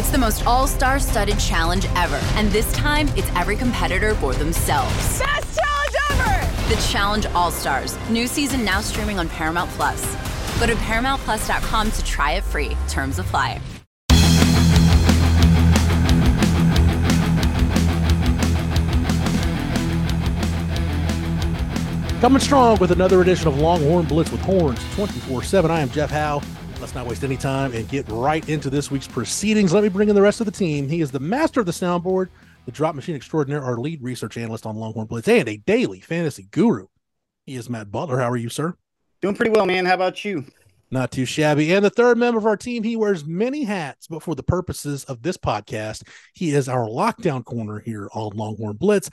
It's the most all-star studded challenge ever. And this time, it's every competitor for themselves. Best challenge ever! The Challenge All-Stars. New season now streaming on Paramount+. Go to ParamountPlus.com to try it free. Terms apply. Coming strong with another edition of Longhorn Blitz with Horns 24/7. I am Jeff Howe. Let's not waste any time and get right into this week's proceedings. Let me bring in the rest of the team. He is the master of the soundboard, the drop machine extraordinaire, our lead research analyst on Longhorn Blitz, and a daily fantasy guru. He is Matt Butler. How are you, sir? Doing pretty well, man. How about you? Not too shabby. And the third member of our team, he wears many hats, but for the purposes of this podcast, he is our lockdown corner here on Longhorn Blitz.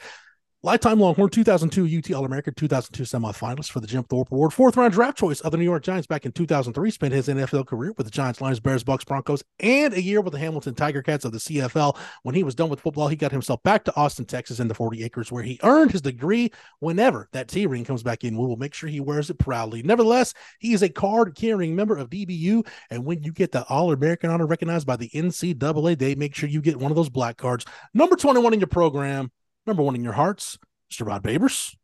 Lifetime Longhorn, 2002 UT All-American, 2002 semifinalist for the Jim Thorpe Award, fourth-round draft choice of the New York Giants back in 2003, spent his NFL career with the Giants, Lions, Bears, Bucks, Broncos, and a year with the Hamilton Tiger Cats of the CFL. When he was done with football, he got himself back to Austin, Texas, in the 40 acres, where he earned his degree. Whenever that T-ring comes back in, we will make sure he wears it proudly. Nevertheless, he is a card-carrying member of DBU, and when you get the All-American honor recognized by the NCAA, they make sure you get one of those black cards. Number 21 in your program. Number one in your hearts, Mr. Rod Babers.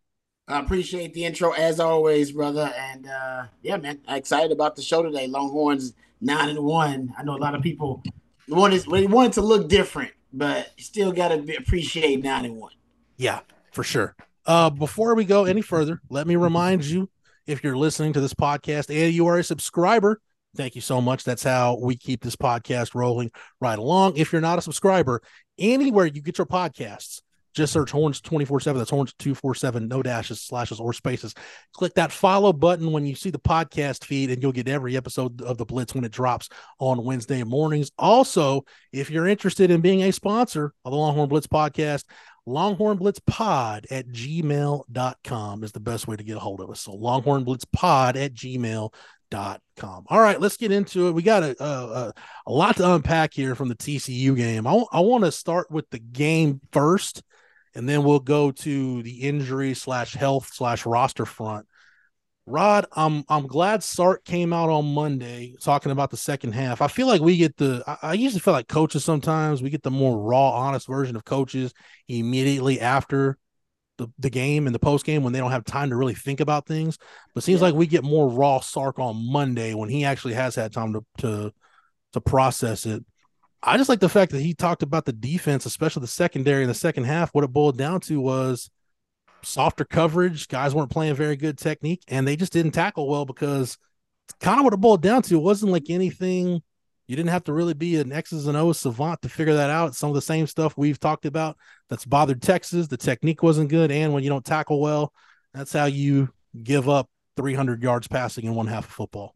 I appreciate the intro as always, brother. And yeah, man, I'm excited about the show today. Longhorns 9-1. I know a lot of people wanted to look different, but still got to appreciate 9-1. Yeah, for sure. Before we go any further, let me remind you, if you're listening to this podcast and you are a subscriber, thank you so much. That's how we keep this podcast rolling right along. If you're not a subscriber, anywhere you get your podcasts, just search Horns 24/7. That's Horns 247, no dashes, slashes, or spaces. Click that follow button when you see the podcast feed, and you'll get every episode of the Blitz when it drops on Wednesday mornings. Also, if you're interested in being a sponsor of the Longhorn Blitz podcast, longhornblitzpod@gmail.com is the best way to get a hold of us. So longhornblitzpod@gmail.com. All right, let's get into it. We got a lot to unpack here from the TCU game. I want to start with the game first, and then we'll go to the injury/health/roster front. Rod, I'm glad Sark came out on Monday talking about the second half. I feel like we get I usually feel like coaches sometimes, we get the more raw, honest version of coaches immediately after the game and the post game when they don't have time to really think about things. But it seems like we get more raw Sark on Monday when he actually has had time to process it. I just like the fact that he talked about the defense, especially the secondary in the second half. What it boiled down to was softer coverage. Guys weren't playing very good technique, and they just didn't tackle well, because it's kind of what it boiled down to. It wasn't like anything. You didn't have to really be an X's and O's savant to figure that out. Some of the same stuff we've talked about that's bothered Texas. The technique wasn't good, and when you don't tackle well, that's how you give up 300 yards passing in one half of football.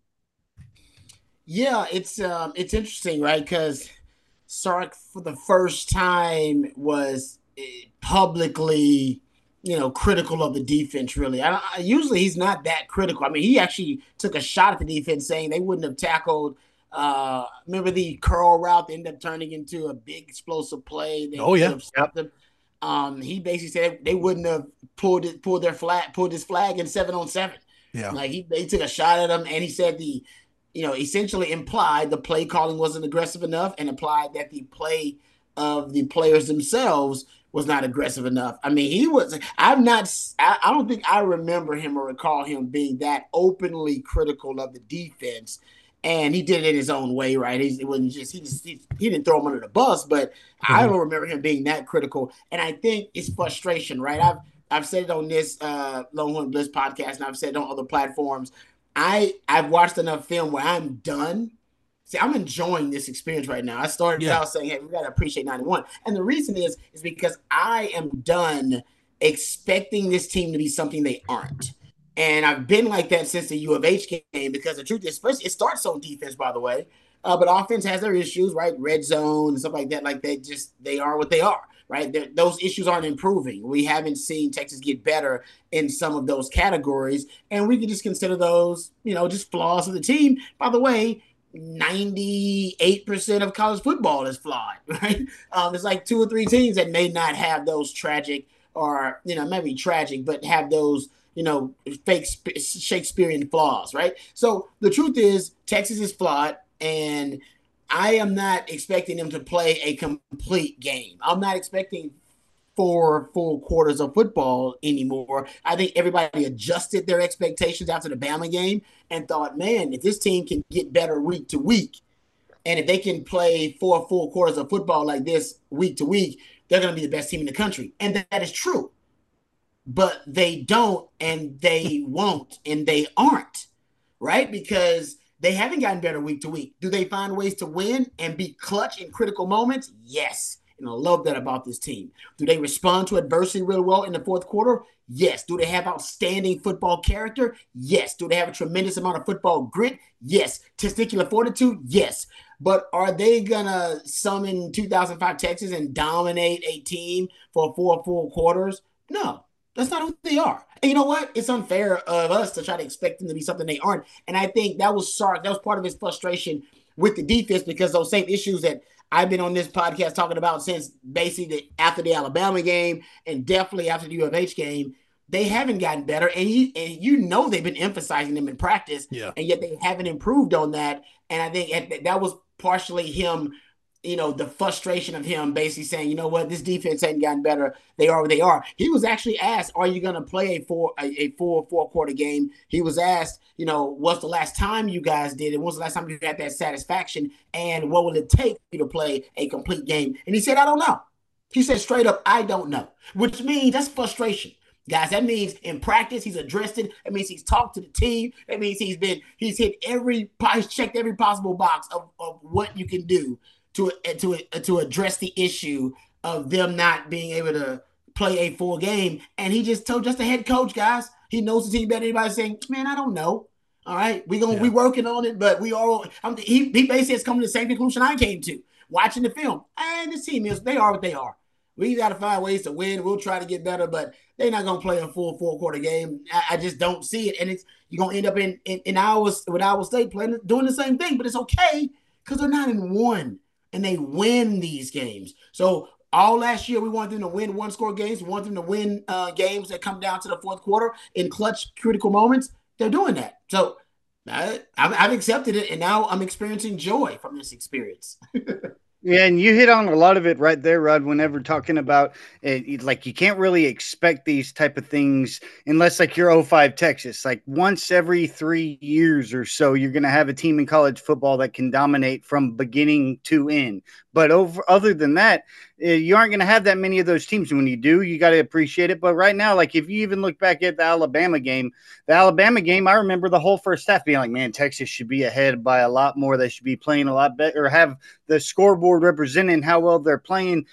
Yeah, it's interesting, right? Because Sark, for the first time, was publicly, critical of the defense, really. Usually he's not that critical. I mean, he actually took a shot at the defense saying they wouldn't have tackled. Remember the curl route that ended up turning into a big explosive play? They stopped them. He basically said they wouldn't have pulled his flag in 7-on-7. Yeah. Like they took a shot at him, and he said essentially implied the play calling wasn't aggressive enough, and implied that the play of the players themselves was not aggressive enough. I mean, I don't think I remember him or recall him being that openly critical of the defense. And he did it in his own way, right? He didn't throw him under the bus, but I don't remember him being that critical. And I think it's frustration, right? I've said it on this Longhorn Blitz podcast, and I've said it on other platforms. I've watched enough film where I'm done. See, I'm enjoying this experience right now. I started out saying, hey, we got to appreciate 91. And the reason is because I am done expecting this team to be something they aren't. And I've been like that since the U of H game, because the truth is, first, it starts on defense, by the way. But offense has their issues, right? Red zone and stuff like that. Like they are what they are, right? Those issues aren't improving. We haven't seen Texas get better in some of those categories. And we can just consider those, just flaws of the team. By the way, 98% of college football is flawed, right? It's like 2 or 3 teams that may not have those tragic or, maybe tragic, but have those, fake Shakespearean flaws, right? So the truth is Texas is flawed. And I am not expecting them to play a complete game. I'm not expecting 4 full quarters of football anymore. I think everybody adjusted their expectations after the Bama game and thought, man, if this team can get better week to week, and if they can play 4 full quarters of football like this week to week, they're going to be the best team in the country. And that is true. But they don't, and they won't, and they aren't, right? Because they haven't gotten better week to week. Do they find ways to win and be clutch in critical moments? Yes. And I love that about this team. Do they respond to adversity really well in the fourth quarter? Yes. Do they have outstanding football character? Yes. Do they have a tremendous amount of football grit? Yes. Testicular fortitude? Yes. But are they going to summon 2005 Texas and dominate a team for 4 full quarters? No. That's not who they are. And you know what? It's unfair of us to try to expect them to be something they aren't. And I think that was Sark. That was part of his frustration with the defense, because those same issues that I've been on this podcast talking about since basically after the Alabama game and definitely after the U of H game, they haven't gotten better. And you know they've been emphasizing them in practice, and yet they haven't improved on that. And I think that was partially him, you know, the frustration of him basically saying, you know what, this defense ain't gotten better. They are where they are. He was actually asked, are you going to play a full four-quarter game? He was asked, you know, what's the last time you guys did it? When's the last time you had that satisfaction? And what will it take you to play a complete game? And he said, I don't know. He said straight up, I don't know, which means that's frustration. Guys, that means in practice he's addressed it. That means he's talked to the team. That means he's checked every possible box of what you can do to address the issue of them not being able to play a full game. And he just told just the head coach, guys, he knows the team better than anybody, saying, man, I don't know. All right, we working on it, but he basically has come to the same conclusion I came to watching the film. And this team is, they are what they are. We got to find ways to win. We'll try to get better, but they're not going to play a full four-quarter game. I just don't see it. And you're going to end up in Iowa State playing, doing the same thing, but it's okay because they're not in one. And they win these games. So all last year, we wanted them to win one-score games. We want them to win games that come down to the fourth quarter in clutch, critical moments. They're doing that. So I've accepted it, and now I'm experiencing joy from this experience. Yeah, and you hit on a lot of it right there, Rod, whenever talking about it, like you can't really expect these type of things unless like you're 05 Texas. Like once every 3 years or so, you're going to have a team in college football that can dominate from beginning to end. But other than that, you aren't going to have that many of those teams. And when you do, you got to appreciate it. But right now, like if you even look back at the Alabama game, I remember the whole first half being like, man, Texas should be ahead by a lot more. They should be playing a lot better or have the scoreboard representing how well they're playing.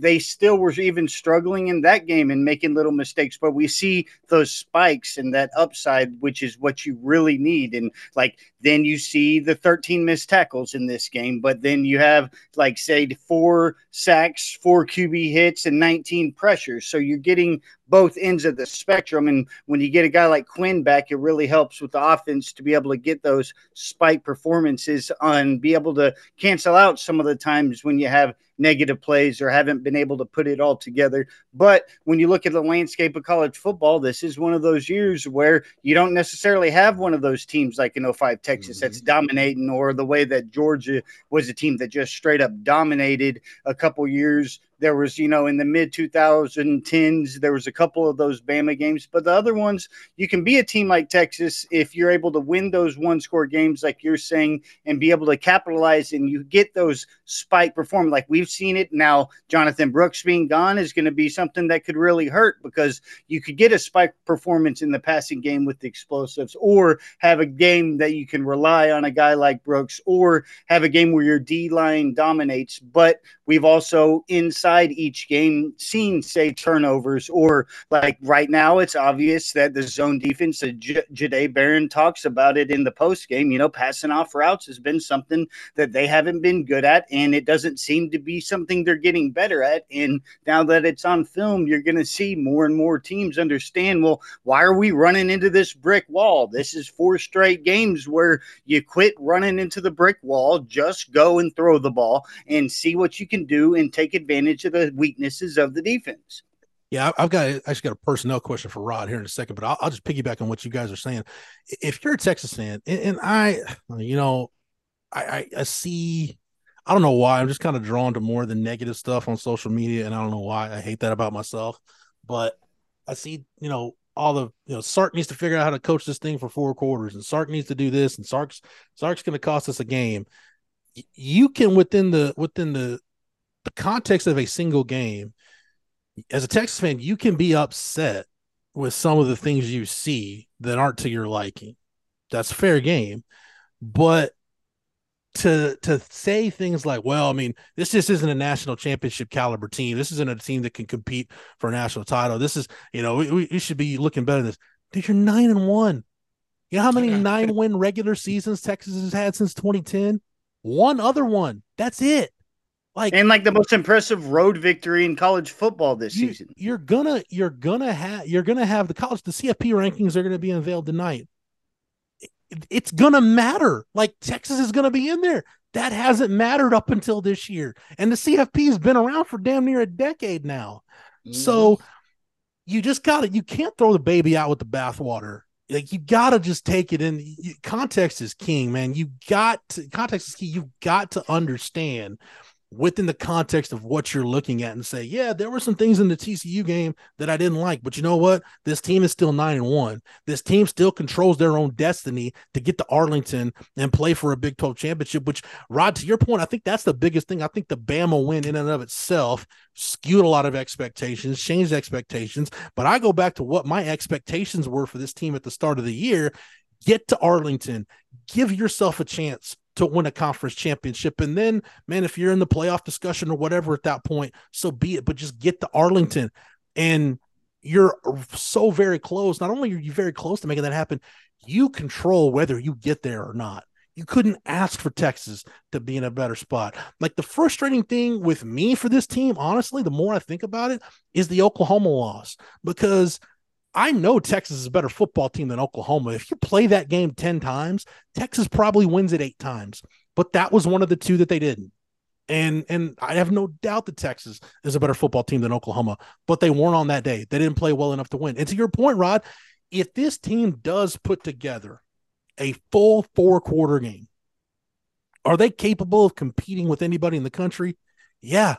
They still were even struggling in that game and making little mistakes. But we see those spikes and that upside, which is what you really need. And like then you see the 13 missed tackles in this game. But then you have like, say, 4 sacks, 4 QB hits, and 19 pressures. So you're getting both ends of the spectrum. And when you get a guy like Quinn back, it really helps with the offense to be able to get those spike performances and be able to cancel out some of the times when you have negative plays or haven't been able to put it all together. But when you look at the landscape of college football, this is one of those years where you don't necessarily have one of those teams like in 05 Texas that's dominating, or the way that Georgia was a team that just straight up dominated a couple years. There was, you know, in the mid-2010s, there was a couple of those Bama games. But the other ones, you can be a team like Texas if you're able to win those one-score games like you're saying and be able to capitalize, and you get those spike perform. Like we've seen it now, Jonathon Brooks being gone is going to be something that could really hurt, because you could get a spike performance in the passing game with the explosives, or have a game that you can rely on a guy like Brooks, or have a game where your D-line dominates. But we've also inside each game seen, say, turnovers, or like right now it's obvious that the zone defense, Jahdae Barron talks about it in the post game, you know, passing off routes has been something that they haven't been good at, and it doesn't seem to be something they're getting better at. And now that it's on film, you're going to see more and more teams understand, well, why are we running into this brick wall? This is 4 straight games where you quit running into the brick wall, just go and throw the ball and see what you can do and take advantage of the weaknesses of the defense. Yeah, I actually got a personnel question for Rod here in a second, but I'll just piggyback on what you guys are saying. If you're a Texas fan, and I see I don't know why. I'm just kind of drawn to more of the negative stuff on social media, and I don't know why. I hate that about myself. But I see, you know, all the, you know, Sark needs to figure out how to coach this thing for four quarters, and Sark needs to do this, and Sark's going to cost us a game. You can, within the context of a single game, as a Texas fan, you can be upset with some of the things you see that aren't to your liking. That's fair game. But to say things like, well, I mean, this just isn't a national championship caliber team. This isn't a team that can compete for a national title. This is, you know, we should be looking better than this. Dude, you're 9-1. You know how many 9-win regular seasons Texas has had since 2010? One other one. That's it. Like the most impressive road victory in college football this season. You're gonna have the CFP rankings are gonna be unveiled tonight. It's gonna matter. Like, Texas is gonna be in there. That hasn't mattered up until this year, and the CFP has been around for damn near a decade now. Mm. So you just gotta, you can't throw the baby out with the bathwater. Like, you gotta just take it in. Context is king, man. Context is key. You've got to understand within the context of what you're looking at and say, yeah, there were some things in the TCU game that I didn't like, but you know what? This team is still 9-1. This team still controls their own destiny to get to Arlington and play for a Big 12 championship, which, Rod, to your point, I think that's the biggest thing. I think the Bama win in and of itself skewed a lot of expectations, changed expectations, but I go back to what my expectations were for this team at the start of the year. Get to Arlington, give yourself a chance to win a conference championship. And then, man, if you're in the playoff discussion or whatever at that point, so be it, but just get to Arlington. And you're so very close. Not only are you very close to making that happen, you control whether you get there or not. You couldn't ask for Texas to be in a better spot. Like, the frustrating thing with me for this team, honestly, the more I think about it, is the Oklahoma loss, because I know Texas is a better football team than Oklahoma. If you play that game 10 times, Texas probably wins it 8 times, but that was one of the two that they didn't. And I have no doubt that Texas is a better football team than Oklahoma, but they weren't on that day. They didn't play well enough to win. And to your point, Rod, if this team does put together a full 4-quarter game, are they capable of competing with anybody in the country? Yeah.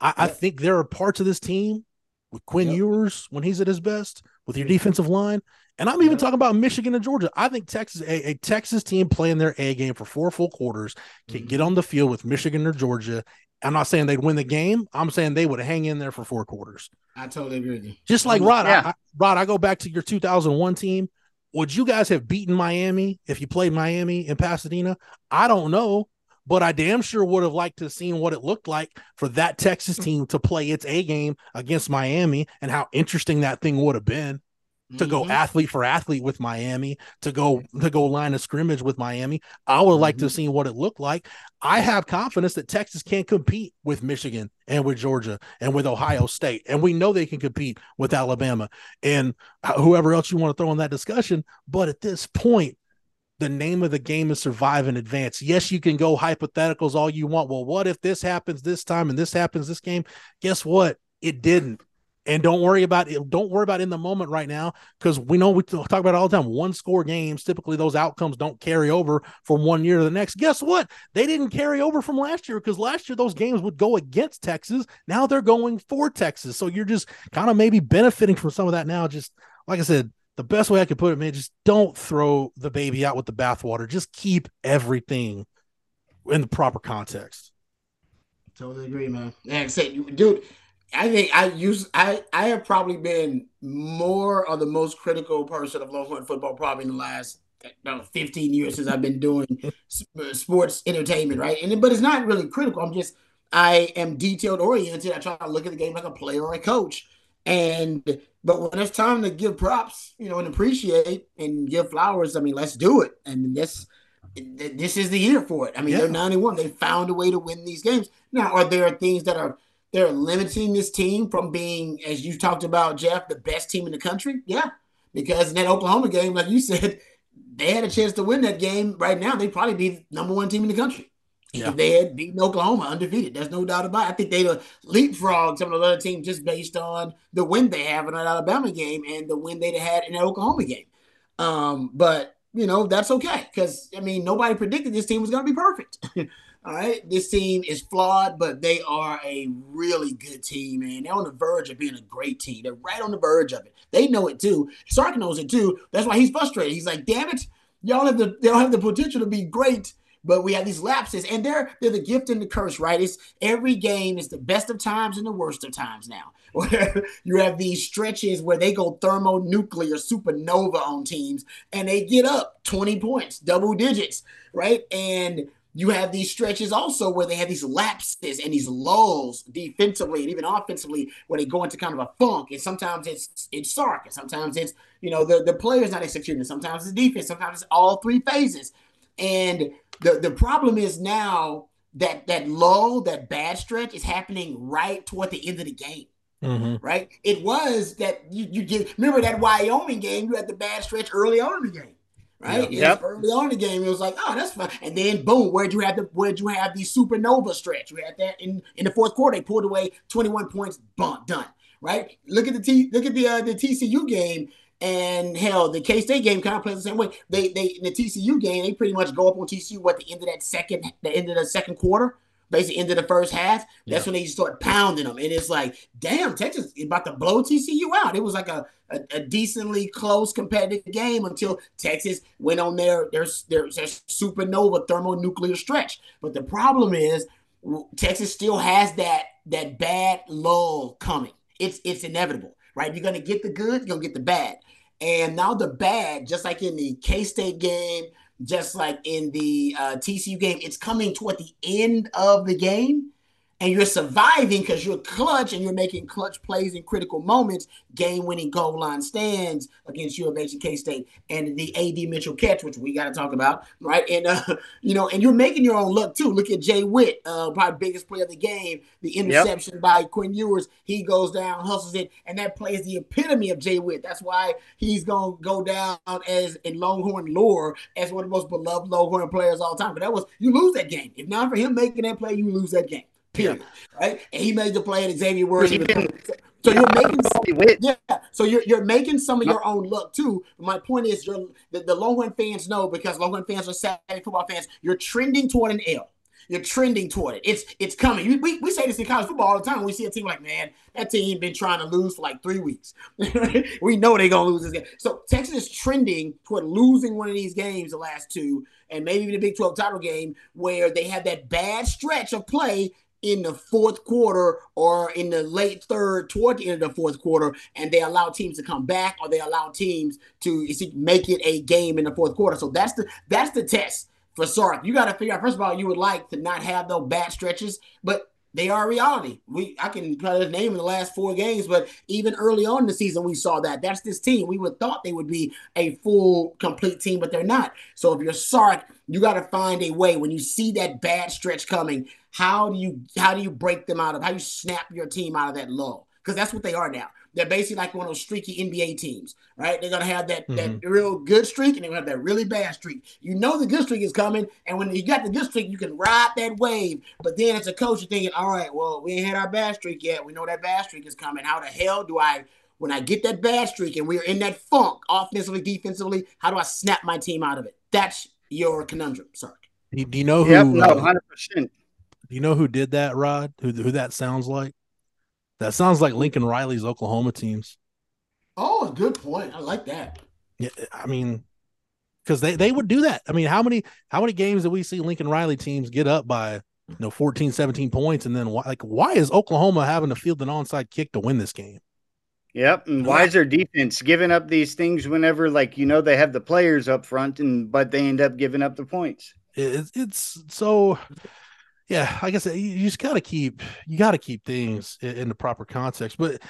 I think there are parts of this team with Quinn Ewers, when he's at his best, with your defensive line. And I'm even talking about Michigan and Georgia. I think Texas, a Texas team playing their A game for 4 full quarters can get on the field with Michigan or Georgia. I'm not saying they'd win the game. I'm saying they would hang in there for 4 quarters. I totally agree with you. Just like Rod, I go back to your 2001 team. Would you guys have beaten Miami if you played Miami in Pasadena? I don't know, but I damn sure would have liked to have seen what it looked like for that Texas team to play its A game against Miami, and how interesting that thing would have been to go athlete for athlete with Miami, to go line of scrimmage with Miami. I would like to have seen what it looked like. I have confidence that Texas can compete with Michigan and with Georgia and with Ohio State. And we know they can compete with Alabama and whoever else you want to throw in that discussion. But at this point, the name of the game is survive and advance. Yes, you can go hypotheticals all you want. Well, what if this happens this time and this happens this game? Guess what? It didn't. And don't worry about it. Don't worry about in the moment right now, because we know we talk about it all the time. 1-score games, typically those outcomes don't carry over from one year to the next. Guess what? They didn't carry over from last year, because last year those games would go against Texas. Now they're going for Texas. So you're just kind of maybe benefiting from some of that now. Just like I said, the best way I could put it, man, just don't throw the baby out with the bathwater. Just keep everything in the proper context. Totally agree, man. Like I said, dude, I think I have probably been more or the most critical person of Longhorn football probably in the last, I don't know, 15 years since I've been doing sports entertainment, right? But it's not really critical. I am detailed oriented. I try to look at the game like a player or a coach. But when it's time to give props, you know, and appreciate and give flowers, I mean, let's do it. And this is the year for it. I mean, they're 9-1. They found a way to win these games. Now, are there things that are limiting this team from being, as you talked about, Jeff, the best team in the country? Yeah, because in that Oklahoma game, like you said, they had a chance to win that game. Right now, they'd probably be the #1 team in the country. Yeah. If they had beaten Oklahoma undefeated, there's no doubt about it. I think they'd leapfrog some of the other teams just based on the win they have in that Alabama game and the win they'd had in that Oklahoma game. But, you know, that's okay because, I mean, nobody predicted this team was going to be perfect. All right, this team is flawed, but they are a really good team, man. They're on the verge of being a great team. They're right on the verge of it. They know it too. Sark knows it too. That's why he's frustrated. He's like, damn it, they don't have the potential to be great, but we have these lapses. And they're the gift and the curse, right? It's every game is the best of times and the worst of times now. Where you have these stretches where they go thermonuclear supernova on teams, and they get up 20 points, double digits, right? And you have these stretches also where they have these lapses and these lulls defensively and even offensively where they go into kind of a funk. And sometimes it's Sark. And sometimes it's, you know, the player's not executing. Sometimes it's defense. Sometimes it's all three phases. And the problem is now that that lull, that bad stretch is happening right toward the end of the game. Mm-hmm. Right? It was that you get – remember that Wyoming game, you had the bad stretch early on in the game. Right. Yep. Early on in the game, it was like, oh, that's fine. And then boom, where'd you have the supernova stretch? We had that in the fourth quarter. They pulled away 21 points, bump, done. Right? Look at the TCU game, and hell, the K-State game kind of plays the same way. They in the TCU game, they pretty much go up on TCU at the end of the second quarter, basically end of the first half. That's when they start pounding them. And it's like, damn, Texas is about to blow TCU out. It was like a decently close competitive game until Texas went on their supernova thermonuclear stretch. But the problem is Texas still has that bad lull coming. It's inevitable, right? You're going to get the good, you're going to get the bad. And now the bad, just like in the K-State game, just like in the TCU game, it's coming toward the end of the game, and you're surviving because you're clutch and you're making clutch plays in critical moments, game-winning goal line stands against U of H and K-State, and the A.D. Mitchell catch, which we got to talk about, right? And, you know, and you're making your own luck, too. Look at Jay Witt, probably biggest play of the game, the interception by Quinn Ewers. He goes down, hustles it, and that play is the epitome of Jay Witt. That's why he's going to go down as in Longhorn lore as one of the most beloved Longhorn players all time. But that was – you lose that game. If not for him making that play, you lose that game. Period. Right, and he made the play at Xavier Worthy. So you're making So you're making some of your own luck too. My point is, the Longhorn fans know, because Longhorn fans are Saturday football fans. You're trending toward an L. You're trending toward it. It's coming. We say this in college football all the time. We see a team like, man, that team been trying to lose for like 3 weeks. We know they're going to lose this game. So Texas is trending toward losing one of these games, the last two, and maybe even the Big 12 title game, where they have that bad stretch of play in the fourth quarter or in the late third toward the end of the fourth quarter, and they allow teams to come back, or they allow teams to make it a game in the fourth quarter. So that's the test for Sark. You got to figure out, first of all, you would like to not have those bad stretches, but they are a reality. I can probably name the last four games, but even early on in the season, we saw that. That's this team. We would thought they would be a full, complete team, but they're not. So if you're Sark, you got to find a way. When you see that bad stretch coming, how do you break them out of? How do you snap your team out of that lull? Because that's what they are now. They're basically like one of those streaky NBA teams, right? They're going to have that real good streak, and they're going to have that really bad streak. You know the good streak is coming, and when you got the good streak, you can ride that wave. But then as a coach, you're thinking, all right, well, we ain't had our bad streak yet. We know that bad streak is coming. How the hell do I, when I get that bad streak and we're in that funk, offensively, defensively, how do I snap my team out of it? That's your conundrum, Sark. Do you know who? Yep, no, 100%. Do you know who did that, Rod? Who that sounds like? That sounds like Lincoln Riley's Oklahoma teams. Oh, good point. I like that. Yeah, I mean, because they would do that. I mean, how many games do we see Lincoln Riley teams get up by, you know, 14, 17 points, and then why is Oklahoma having to field an onside kick to win this game? Yep, and why is their defense giving up these things whenever, like, you know, they have the players up front, but they end up giving up the points? It's so. Yeah, I guess you just got to keep things in the proper context. But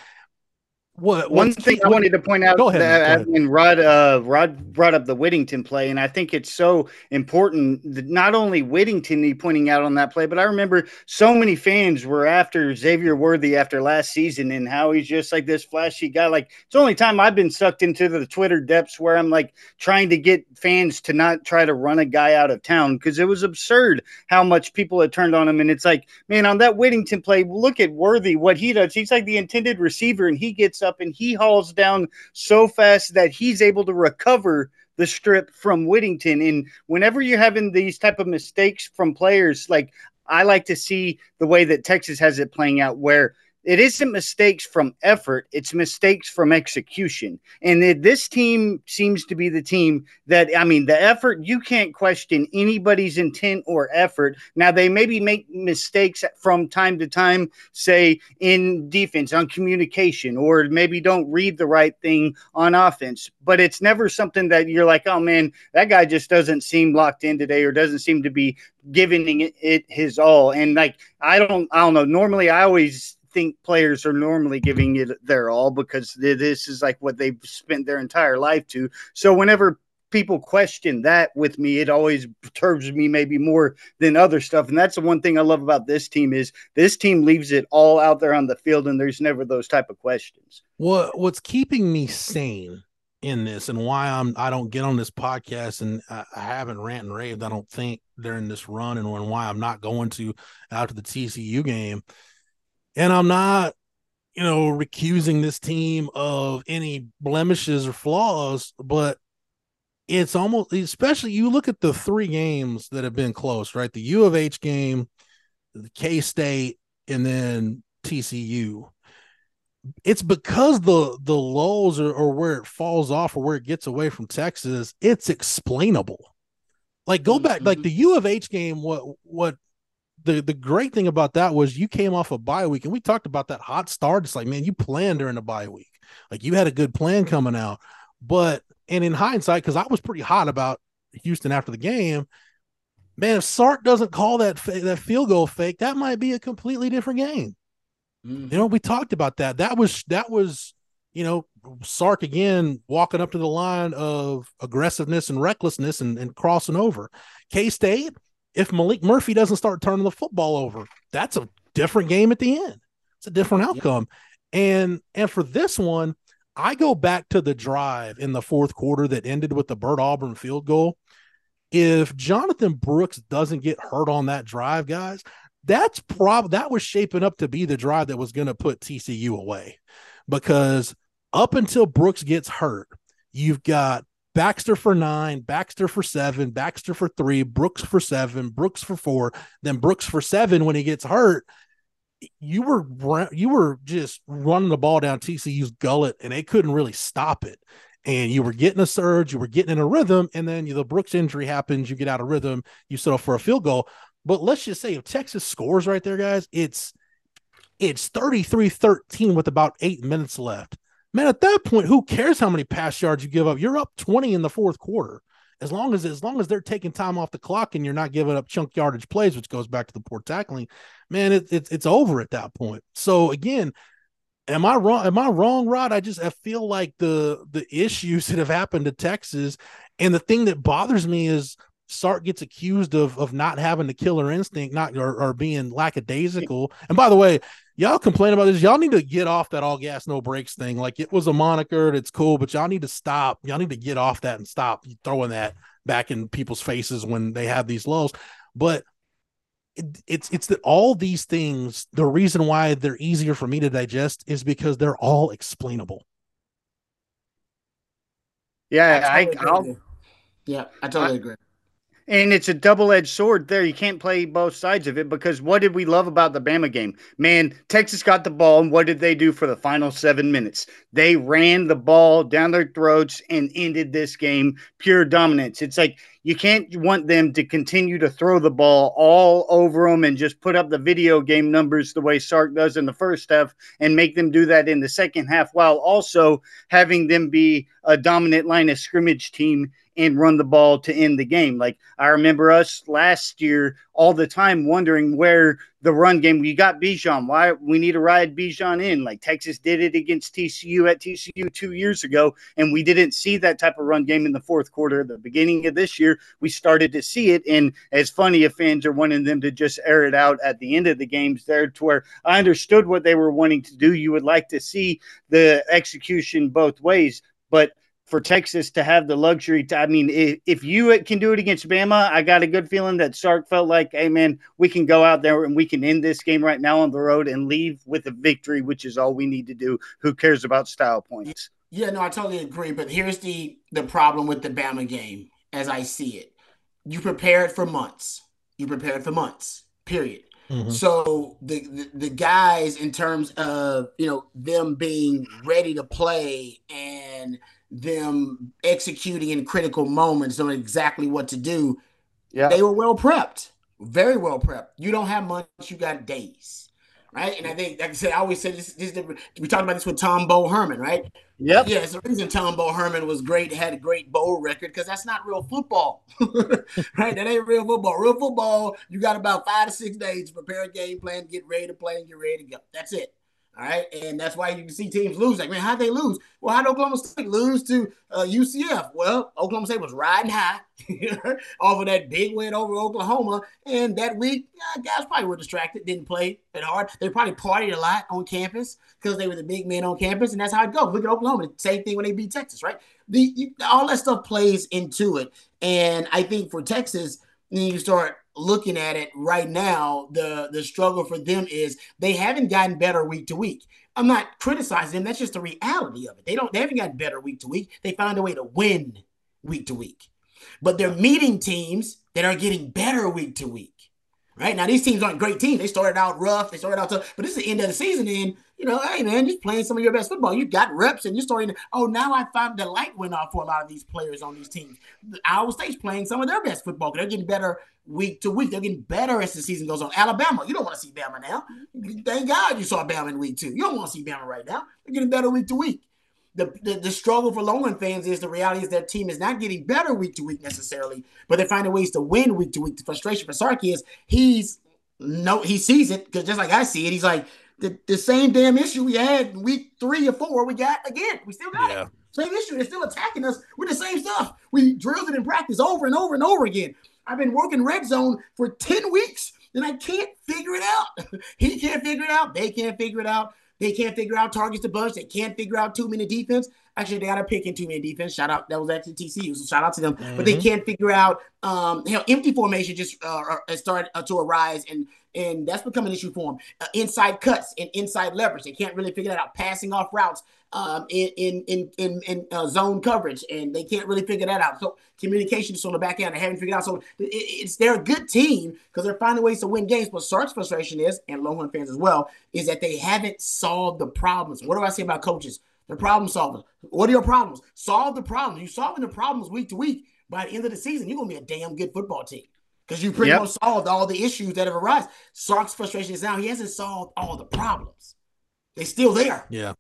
one thing I wanted to point out, when Rod brought up the Whittington play, and I think it's so important that not only Whittington he pointing out on that play, but I remember so many fans were after Xavier Worthy after last season and how he's just like this flashy guy. Like, it's the only time I've been sucked into the Twitter depths where I'm like trying to get fans to not try to run a guy out of town, because it was absurd how much people had turned on him. And it's like, man, on that Whittington play, look at Worthy, what he does. He's like the intended receiver, and he gets up and he hauls down so fast that he's able to recover the strip from Whittington. And whenever you're having these type of mistakes from players, like I like to see the way that Texas has it playing out, where it isn't mistakes from effort, it's mistakes from execution. And this team seems to be the team that, I mean, the effort, you can't question anybody's intent or effort. Now, they maybe make mistakes from time to time, say, in defense, on communication, or maybe don't read the right thing on offense. But it's never something that you're like, oh, man, that guy just doesn't seem locked in today or doesn't seem to be giving it his all. And, like, I don't know. Normally, I always think players are normally giving it their all because this is like what they've spent their entire life to. So whenever people question that with me, it always perturbs me maybe more than other stuff. And that's the one thing I love about this team is this team leaves it all out there on the field, and there's never those type of questions. What's keeping me sane in this, and why I don't get on this podcast and I haven't rant and raved, I don't think, during this run, and why I'm not going to after the TCU game. And I'm not, recusing this team of any blemishes or flaws, but it's almost, especially you look at the three games that have been close, right? The U of H game, the K-State, and then TCU. It's because the lulls or where it falls off or where it gets away from Texas, it's explainable. Like, go back, like the U of H game, the great thing about that was you came off a bye week, and we talked about that hot start. It's like, man, you planned during the bye week. Like, you had a good plan coming out. But, and in hindsight, because I was pretty hot about Houston after the game, man, if Sark doesn't call that field goal fake, that might be a completely different game. Mm. We talked about that. That was, Sark again walking up to the line of aggressiveness and recklessness and crossing over. K-State, if Malik Murphy doesn't start turning the football over, that's a different game at the end. It's a different outcome. Yeah. And for this one, I go back to the drive in the fourth quarter that ended with the Bert Auburn field goal. If Jonathon Brooks doesn't get hurt on that drive, guys, that was shaping up to be the drive that was going to put TCU away, because up until Brooks gets hurt, you've got Baxter for 9, Baxter for 7, Baxter for 3, Brooks for 7, Brooks for 4, then Brooks for 7 when he gets hurt. You were just running the ball down TCU's gullet, and they couldn't really stop it. And you were getting a surge, you were getting in a rhythm, and then the Brooks injury happens, you get out of rhythm, you settle for a field goal. But let's just say if Texas scores right there, guys, it's 33-13 with about 8 minutes left. Man, at that point, who cares how many pass yards you give up? You're up 20 in the fourth quarter. As long as they're taking time off the clock and you're not giving up chunk yardage plays, which goes back to the poor tackling, man, it's over at that point. So again, am I wrong, Rod? I feel like the issues that have happened to Texas, and the thing that bothers me is Sark gets accused of not having the killer instinct, or being lackadaisical. And by the way, y'all complain about this. Y'all need to get off that all gas, no brakes thing. Like, it was a moniker. That's cool, but y'all need to stop. Y'all need to get off that and stop throwing that back in people's faces when they have these lulls. But it's that all these things, the reason why they're easier for me to digest is because they're all explainable. Yeah, I totally agree. And it's a double-edged sword there. You can't play both sides of it, because what did we love about the Bama game? Man, Texas got the ball, and what did they do for the final 7 minutes? They ran the ball down their throats and ended this game pure dominance. It's like, you can't want them to continue to throw the ball all over them and just put up the video game numbers the way Sark does in the first half, and make them do that in the second half, while also having them be a dominant line of scrimmage team and run the ball to end the game. Like, I remember us last year all the time wondering where the run game, we got Bijan, why we need to ride Bijan in. Like, Texas did it against TCU at TCU 2 years ago, and we didn't see that type of run game in the fourth quarter. The beginning of this year, we started to see it, and as funny if fans are wanting them to just air it out at the end of the games there, to where I understood what they were wanting to do. You would like to see the execution both ways, but for Texas to have the luxury to, I mean, if you can do it against Bama, I got a good feeling that Sark felt like, hey, man, we can go out there and we can end this game right now on the road and leave with a victory, which is all we need to do. Who cares about style points? Yeah, no, I totally agree. But here's the problem with the Bama game, as I see it. You prepared for months. Period. Mm-hmm. So the guys, in terms of, you know, them being ready to play and them executing in critical moments, knowing exactly what to do, they were well prepped, very well prepped. You don't have months, you got days, right? And I think, like I said, I always say this we talked about this with Tom Bo Herman, right? Yep. Yeah, it's the reason Tom Bo Herman was great, had a great bowl record, because that's not real football, right? That ain't real football. Real football, you got about 5 to 6 days to prepare a game plan, get ready to play, and get ready to go. That's it. All right, and that's why you can see teams lose. Like, man, how'd they lose? Well, how'd Oklahoma State lose to UCF? Well, Oklahoma State was riding high off of that big win over Oklahoma, and that week, guys probably were distracted, didn't play that hard. They probably partied a lot on campus because they were the big men on campus, and that's how it goes. Look at Oklahoma, same thing when they beat Texas, right? All that stuff plays into it, and I think for Texas, then you start looking at it right now, the struggle for them is they haven't gotten better week to week. I'm not criticizing them. That's just the reality of it. They haven't gotten better week to week. They found a way to win week to week. But they're meeting teams that are getting better week to week. Right? Now, these teams aren't great teams. They started out rough. They started out tough. But this is the end of the season, and, you know, hey, man, you're playing some of your best football. You got reps, and you're starting to, oh, now I found the light went off for a lot of these players on these teams. Iowa State's playing some of their best football. They're getting better week to week. They're getting better as the season goes on. Alabama, you don't want to see Bama now. Thank God you saw Bama in week two. You don't want to see Bama right now. They're getting better week to week. The struggle for Longhorn fans is the reality is their team is not getting better week to week necessarily, but they're finding ways to win week to week. The frustration for Sark is he sees it, because just like I see it, he's like the same damn issue we had in week 3 or 4. We got again. We still got it. Same issue. They're still attacking us with the same stuff. We drilled it in practice over and over and over again. I've been working red zone for 10 weeks, and I can't figure it out. He can't figure it out. They can't figure it out. They can't figure out targets to bunch. They can't figure out too many defense. Actually, they got a pick in too many defense. Shout out. That was actually TCU, so shout out to them. Mm-hmm. But they can't figure out empty formation just start to arise, and that's become an issue for them. Inside cuts and inside leverage. They can't really figure that out. Passing off routes in zone coverage, and they can't really figure that out. So communication is on the back end. They haven't figured out. So they're a good team because they're finding ways to win games. But Sark's frustration is, and Longhorn fans as well, is that they haven't solved the problems. What do I say about coaches? The problem solvers. What are your problems? Solve the problems. You're solving the problems week to week. By the end of the season, you're going to be a damn good football team because you pretty much solved all the issues that have arisen. Sark's frustration is now he hasn't solved all the problems. They're still there. Yeah.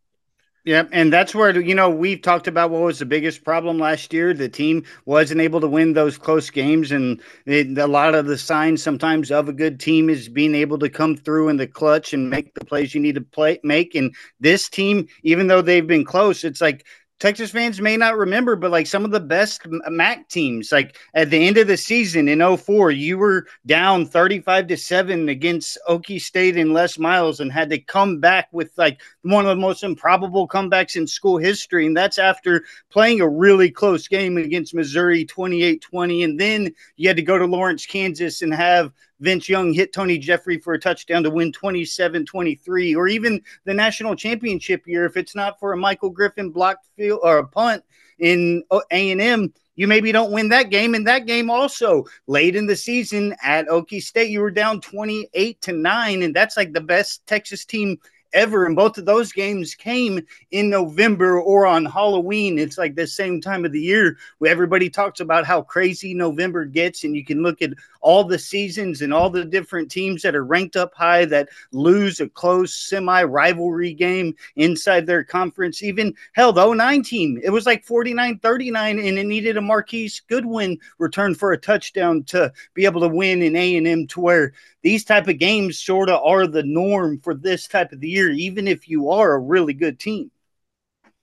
Yep, and that's where, you know, we've talked about what was the biggest problem last year. The team wasn't able to win those close games, and a lot of the signs sometimes of a good team is being able to come through in the clutch and make the plays you need to make. And this team, even though they've been close, it's like Texas fans may not remember, but like some of the best MAC teams, like at the end of the season in 2004, you were down 35-7 against Okie State and Les Miles and had to come back with like one of the most improbable comebacks in school history. And that's after playing a really close game against Missouri, 28-20. And then you had to go to Lawrence, Kansas and have Vince Young hit Tony Jeffrey for a touchdown to win 27-23, or even the national championship year. If it's not for a Michael Griffin blocked field or a punt in A&M, you maybe don't win that game. And that game also late in the season at Okie State, you were down 28-9. And that's like the best Texas team ever. And both of those games came in November or on Halloween. It's like the same time of the year where everybody talks about how crazy November gets. And you can look at all the seasons and all the different teams that are ranked up high that lose a close semi-rivalry game inside their conference. Even, hell, the 2009 team, it was like 49-39, and it needed a Marquise Goodwin return for a touchdown to be able to win in A&M, to where these type of games sort of are the norm for this type of the year, even if you are a really good team.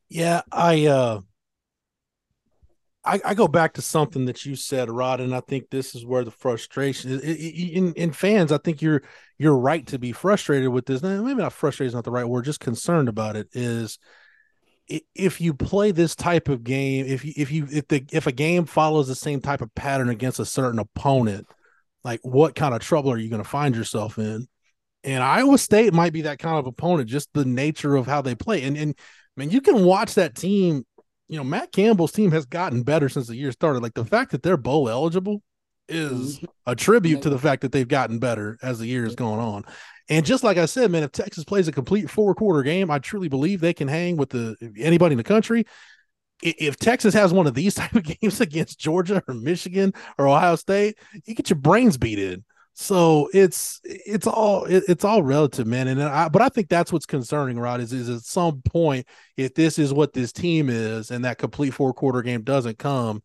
Yeah, I go back to something that you said, Rod, and I think this is where the frustration is. In fans, I think you're right to be frustrated with this. Maybe not frustrated is not the right word, just concerned about it. Is if you play this type of game, if a game follows the same type of pattern against a certain opponent, like what kind of trouble are you going to find yourself in? And Iowa State might be that kind of opponent, just the nature of how they play. And man, you can watch that team. You know, Matt Campbell's team has gotten better since the year started. Like, the fact that they're bowl eligible is a tribute to the fact that they've gotten better as the year is going on. And just like I said, man, if Texas plays a complete four-quarter game, I truly believe they can hang with anybody in the country. If Texas has one of these type of games against Georgia or Michigan or Ohio State, you get your brains beat in. So it's all relative, man. And but I think that's what's concerning, Rod, is at some point, if this is what this team is and that complete four-quarter game doesn't come,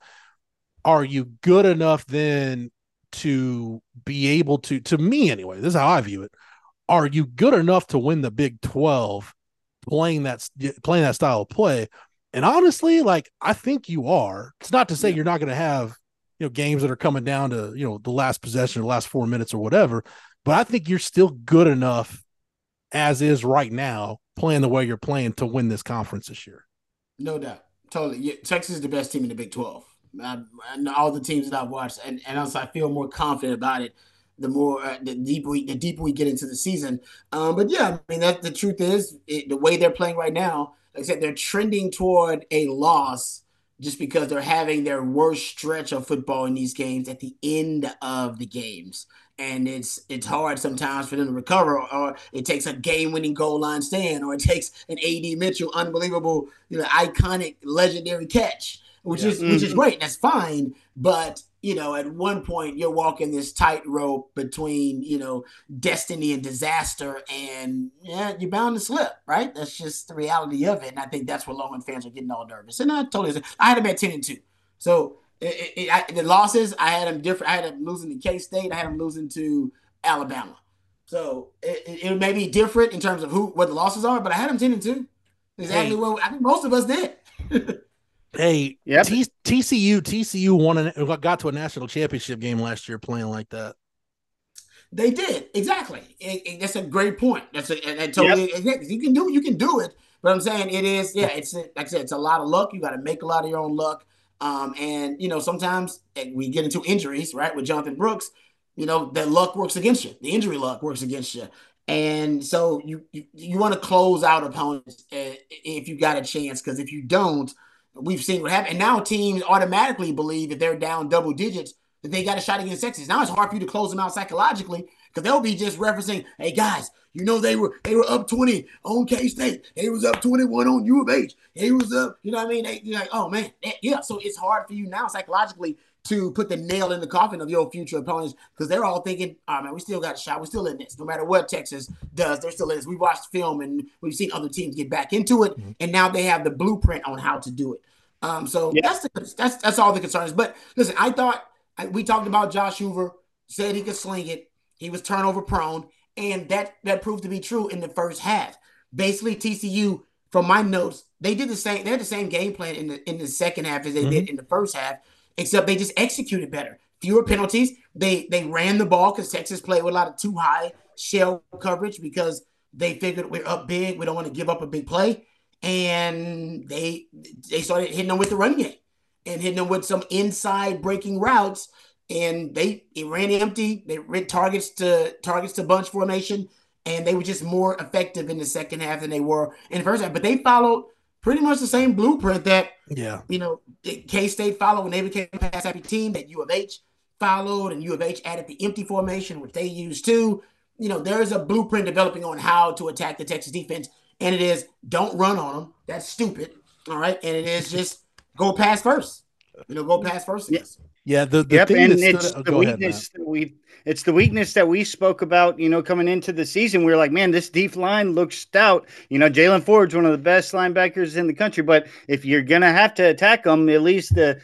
are you good enough then to be able to me anyway, this is how I view it, are you good enough to win the Big 12 playing that style of play? And honestly, like, I think you are. It's not to say you're not going to have, you know, games that are coming down to, you know, the last possession or the last 4 minutes or whatever, but I think you're still good enough as is right now, playing the way you're playing, to win this conference this year. No doubt. Totally. Yeah, Texas is the best team in the Big 12. And all the teams that I've watched, and also I feel more confident about it the deeper we get into the season. But yeah, I mean, that the truth is the way they're playing right now, like I said, they're trending toward a loss, just because they're having their worst stretch of football in these games at the end of the games. And it's hard sometimes for them to recover, or it takes a game-winning goal line stand, or it takes an A.D. Mitchell unbelievable, you know, iconic, legendary catch, which is great. That's fine. But, you know, at one point you're walking this tightrope between, you know, destiny and disaster, and you're bound to slip, right? That's just the reality of it. And I think that's where Longhorn fans are getting all nervous. And I totally, I had them at 10-2. So the losses, I had them different. I had them losing to K-State. I had them losing to Alabama. So it may be different in terms of what the losses are, but I had them 10-2. Exactly what I think most of us did. Hey, yep. TCU got to a national championship game last year playing like that. They did, exactly. That's a great point. You can do it. But I'm saying it is, it's like I said, it's a lot of luck. You got to make a lot of your own luck. And you know, sometimes we get into injuries, right? With Jonathon Brooks, you know, that luck works against you. The injury luck works against you. And so you want to close out opponents if you got a chance, because if you don't, we've seen what happened. And now teams automatically believe that they're down double digits, that they got a shot against Texas. Now it's hard for you to close them out psychologically, because they'll be just referencing, hey, guys, you know, they were up 20 on K-State. They was up 21 on U of H. They was up, you know what I mean? You're like, oh, man. Yeah, so it's hard for you now psychologically to put the nail in the coffin of your future opponents, because they're all thinking, oh, man, we still got a shot. We're still in this. No matter what Texas does, they're still in this. We watched film, and we've seen other teams get back into it, and now they have the blueprint on how to do it. That's all the concerns. But listen, I thought we talked about Josh Hoover, said he could sling it. He was turnover prone, and that proved to be true in the first half. Basically, TCU, from my notes, they had the same game plan in the second half as they did in the first half, except they just executed better. Fewer penalties. They ran the ball because Texas played with a lot of too high shell coverage, because they figured we're up big, we don't want to give up a big play. And they started hitting them with the run game and hitting them with some inside breaking routes. And it ran empty. They ran targets to bunch formation. And they were just more effective in the second half than they were in the first half. But they followed pretty much the same blueprint that, you know, K-State followed when they became a pass-happy team, that U of H followed, and U of H added the empty formation, which they used too. You know, there is a blueprint developing on how to attack the Texas defense, and it is don't run on them. That's stupid, all right? And it is just go pass first. You know, go pass first. Yes. Yeah, it's the weakness that we spoke about, you know, coming into the season. We were like, man, this deep line looks stout. You know, Jaylen Ford's one of the best linebackers in the country, but if you're going to have to attack them, at least the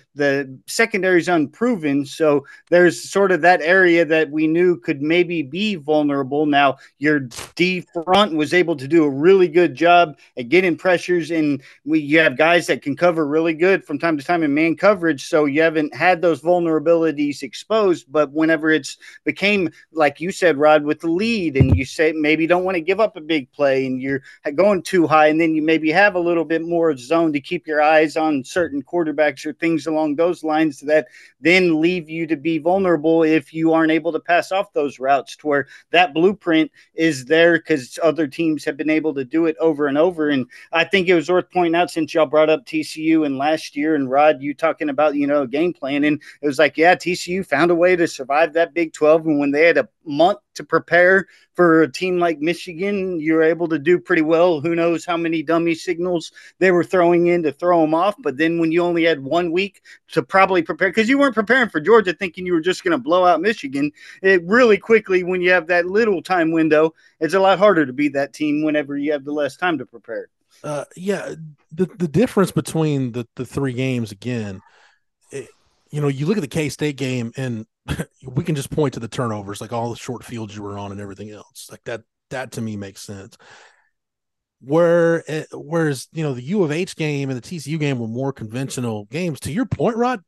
secondary's unproven. So there's sort of that area that we knew could maybe be vulnerable. Now your D front was able to do a really good job at getting pressures, and you have guys that can cover really good from time to time in man coverage, so you haven't had those vulnerabilities exposed. But whenever it's became, like you said, Rod, with the lead, and you say maybe don't want to give up a big play and you're going too high, and then you maybe have a little bit more zone to keep your eyes on certain quarterbacks or things along those lines that then leave you to be vulnerable if you aren't able to pass off those routes, to where that blueprint is there because other teams have been able to do it over and over. And I think it was worth pointing out, since y'all brought up TCU and last year, and Rod, you talking about, you know, game planning, it was like, yeah, TCU found a way to survive that Big 12. And when they had a month to prepare for a team like Michigan, you're able to do pretty well. Who knows how many dummy signals they were throwing in to throw them off. But then when you only had 1 week to probably prepare, because you weren't preparing for Georgia thinking you were just going to blow out Michigan, it really quickly, when you have that little time window, it's a lot harder to beat that team whenever you have the less time to prepare. The difference between the three games, again, you look at the K-State game and we can just point to the turnovers, like all the short fields you were on and everything else. Like that to me makes sense. Whereas, the U of H game and the TCU game were more conventional games. To your point, Rod,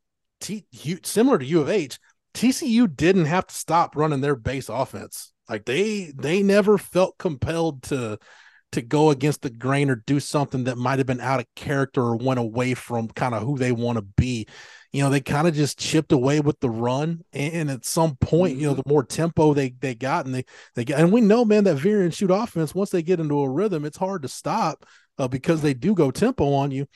similar to U of H, TCU didn't have to stop running their base offense. Like they never felt compelled to go against the grain or do something that might have been out of character or went away from kind of who they want to be. They kind of just chipped away with the run. And at some point, the more tempo they got, and they got, and we know, man, that veer and shoot offense, once they get into a rhythm, it's hard to stop because they do go tempo on you.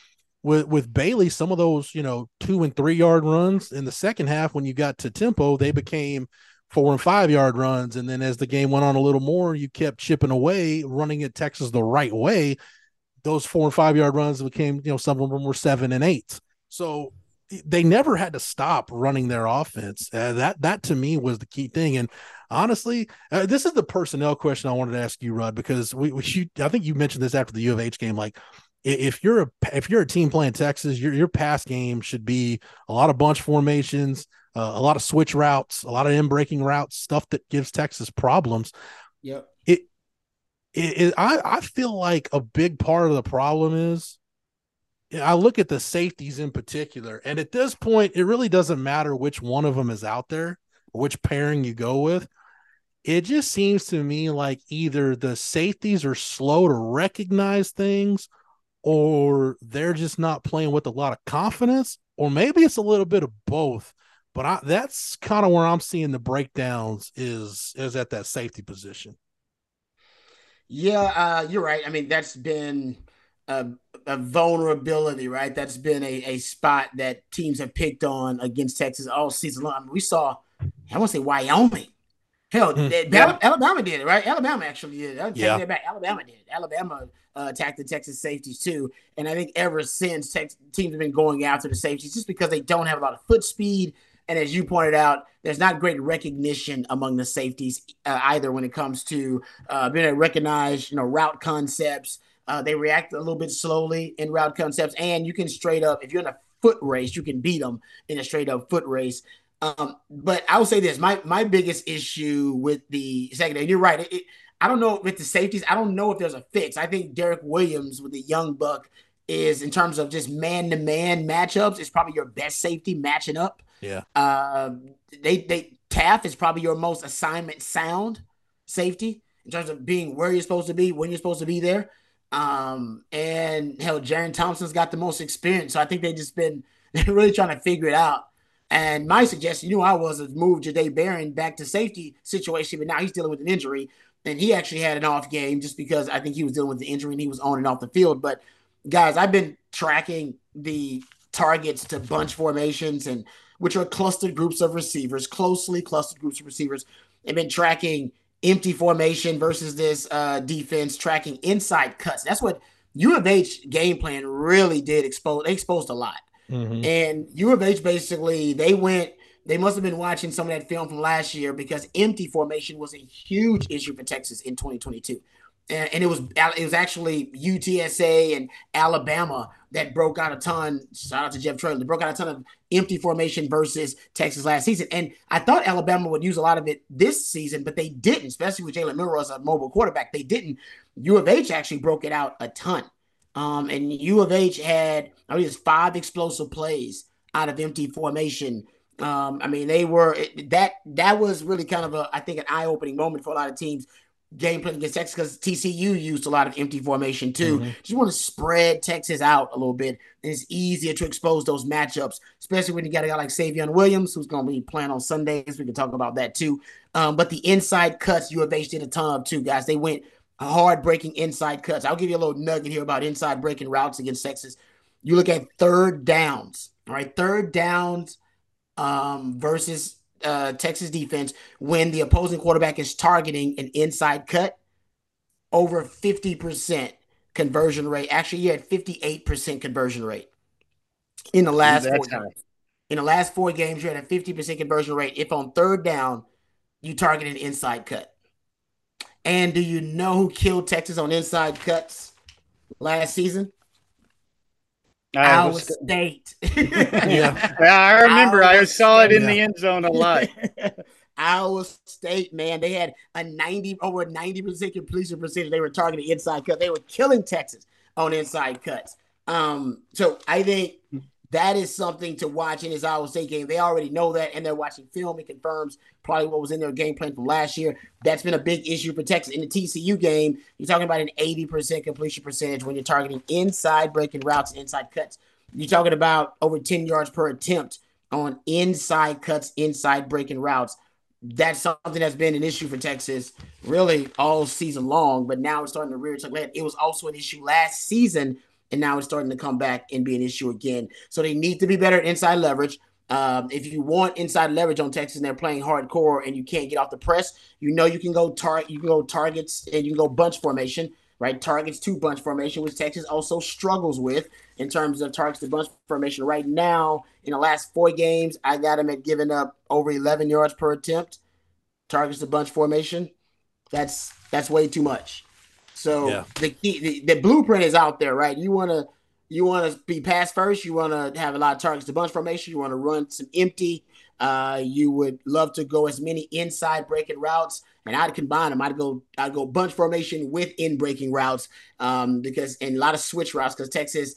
With Bailey, some of those, 2 and 3 yard runs in the second half, when you got to tempo, they became 4 and 5 yard runs. And then as the game went on a little more, you kept chipping away, running at Texas the right way. Those 4 and 5 yard runs became, some of them were 7 and 8. So they never had to stop running their offense. That to me was the key thing. And honestly, this is the personnel question I wanted to ask you, Rod, because I think you mentioned this after the U of H game. Like, if you're a team playing Texas, your pass game should be a lot of bunch formations, a lot of switch routes, a lot of in-breaking routes, stuff that gives Texas problems. Yep. I feel like a big part of the problem is, I look at the safeties in particular, and at this point, it really doesn't matter which one of them is out there, or which pairing you go with. It just seems to me like either the safeties are slow to recognize things, or they're just not playing with a lot of confidence, or maybe it's a little bit of both. But that's kind of where I'm seeing the breakdowns is at that safety position. Yeah, you're right. I mean, that's been a vulnerability, right? That's been a spot that teams have picked on against Texas all season long. I mean, we saw, I want to say Wyoming. Hell, Alabama did it, right? Alabama actually did it. Yeah. Alabama did it. Alabama attacked the Texas safeties too. And I think ever since, teams have been going after the safeties just because they don't have a lot of foot speed. And as you pointed out, there's not great recognition among the safeties either when it comes to being able to recognize, route concepts. They react a little bit slowly in route concepts, and you can straight up, if you're in a foot race, you can beat them in a straight up foot race. But I will say this, my biggest issue with the secondary, and you're right, I don't know with the safeties, I don't know if there's a fix. I think Derek Williams with the young buck is, in terms of just man-to-man matchups, is probably your best safety matching up. Yeah. Taaffe is probably your most assignment sound safety in terms of being where you're supposed to be, when you're supposed to be there. And hell, Jaron Thompson's got the most experience. So I think they're really trying to figure it out. And my suggestion, was move Jahdae Barron back to safety situation, but now he's dealing with an injury. And he actually had an off game just because I think he was dealing with the injury and he was on and off the field. But guys, I've been tracking the targets to bunch formations, and which are clustered groups of receivers, closely clustered groups of receivers. I've been tracking empty formation versus this defense, tracking inside cuts. That's what U of H game plan really did expose. They exposed a lot. Mm-hmm. And U of H basically, they must have been watching some of that film from last year, because empty formation was a huge issue for Texas in 2022. And it was actually UTSA and Alabama that broke out a ton. Shout out to Jeff Traylor. They broke out a ton of empty formation versus Texas last season. And I thought Alabama would use a lot of it this season, but they didn't, especially with Jalen Milroe as a mobile quarterback. They didn't. U of H actually broke it out a ton. And U of H had, 5 explosive plays out of empty formation I mean, they were that was really kind of a, I think, an eye-opening moment for a lot of teams. Game plan against Texas, because TCU used a lot of empty formation too. Mm-hmm. Just want to spread Texas out a little bit. And it's easier to expose those matchups, especially when you got a guy like Xavier Williams, who's going to be playing on Sundays. We can talk about that too. But the inside cuts, U of H did a ton of too, guys. They went hard breaking inside cuts. I'll give you a little nugget here about inside breaking routes against Texas. You look at third downs, all right? Third downs versus Texas defense, when the opposing quarterback is targeting an inside cut, over 50% conversion rate. Actually, you had 58% conversion rate in the last 4 games. In the last 4 games, you had a 50% conversion rate if on third down you target an inside cut. And do you know who killed Texas on inside cuts last season? Iowa State. Yeah, I remember. I saw it in the end zone a lot. Iowa State, man, they had a 90% completion percentage. They were targeting inside cut. They were killing Texas on inside cuts. So I think that is something to watch in this Iowa State game. They already know that, and they're watching film. It confirms probably what was in their game plan from last year. That's been a big issue for Texas. In the TCU game, you're talking about an 80% completion percentage when you're targeting inside breaking routes and inside cuts. You're talking about over 10 yards per attempt on inside cuts, inside breaking routes. That's something that's been an issue for Texas really all season long, but now it's starting to rear its ugly head. It was also an issue last season, and now it's starting to come back and be an issue again. So they need to be better at inside leverage. If you want inside leverage on Texas and they're playing hardcore and you can't get off the press, you know you can go targets and you can go bunch formation, right? Targets to bunch formation, which Texas also struggles with in terms of targets to bunch formation. Right now, in the last 4 games, I got them at giving up over 11 yards per attempt. Targets to bunch formation, that's way too much. So the blueprint is out there, right? You want to be pass first. You want to have a lot of targets to bunch formation. You want to run some empty. You would love to go as many inside breaking routes, and I'd combine them. I'd go bunch formation with in breaking routes, because a lot of switch routes, because Texas,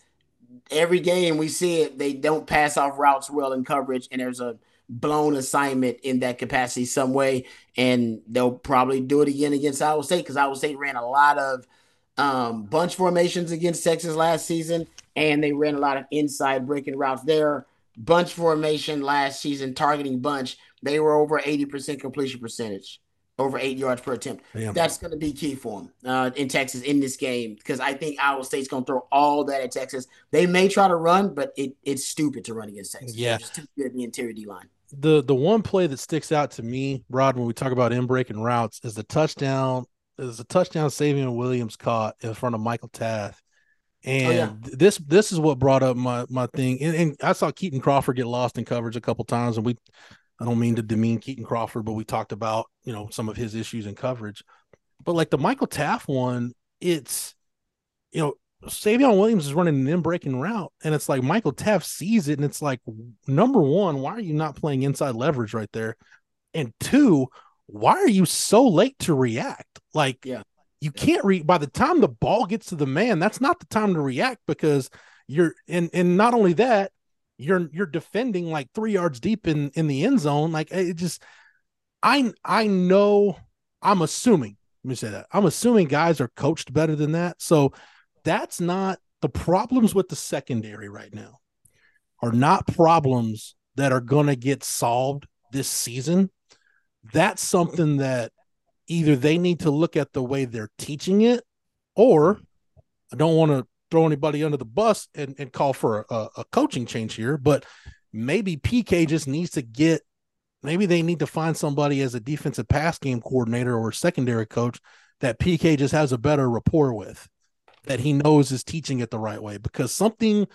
every game we see it, they don't pass off routes well in coverage, and there's a blown assignment in that capacity some way, and they'll probably do it again against Iowa State, because Iowa State ran a lot of bunch formations against Texas last season, and they ran a lot of inside breaking routes. Their bunch formation last season, targeting bunch, they were over 80% completion percentage, over 8 yards per attempt. Damn. That's going to be key for them in Texas in this game, because I think Iowa State's going to throw all that at Texas. They may try to run, but it's stupid to run against Texas. Yeah, it's too good the interior D-line. The one play that sticks out to me, Rod, when we talk about in breaking routes, is the touchdown Xavier Williams caught in front of Michael Taaffe. And this is what brought up my thing. And I saw Keaton Crawford get lost in coverage a couple times, and I don't mean to demean Keaton Crawford, but we talked about, some of his issues in coverage. But like the Michael Taaffe one, it's, Xavier Williams is running an in-breaking route, and it's like Michael Taaffe sees it, and it's like, number one, why are you not playing inside leverage right there? And two, why are you so late to react? Like, you can't read. By the time the ball gets to the man, that's not the time to react, because you're – and not only that, you're defending like 3 yards deep in the end zone. Like, it just – I know – I'm assuming – let me say that. I'm assuming guys are coached better than that. So – that's not the problems with the secondary right now are not problems that are going to get solved this season. That's something that either they need to look at the way they're teaching it, or I don't want to throw anybody under the bus and call for a coaching change here, but maybe PK just needs to maybe they need to find somebody as a defensive pass game coordinator or secondary coach that PK just has a better rapport with, that he knows is teaching it the right way, because something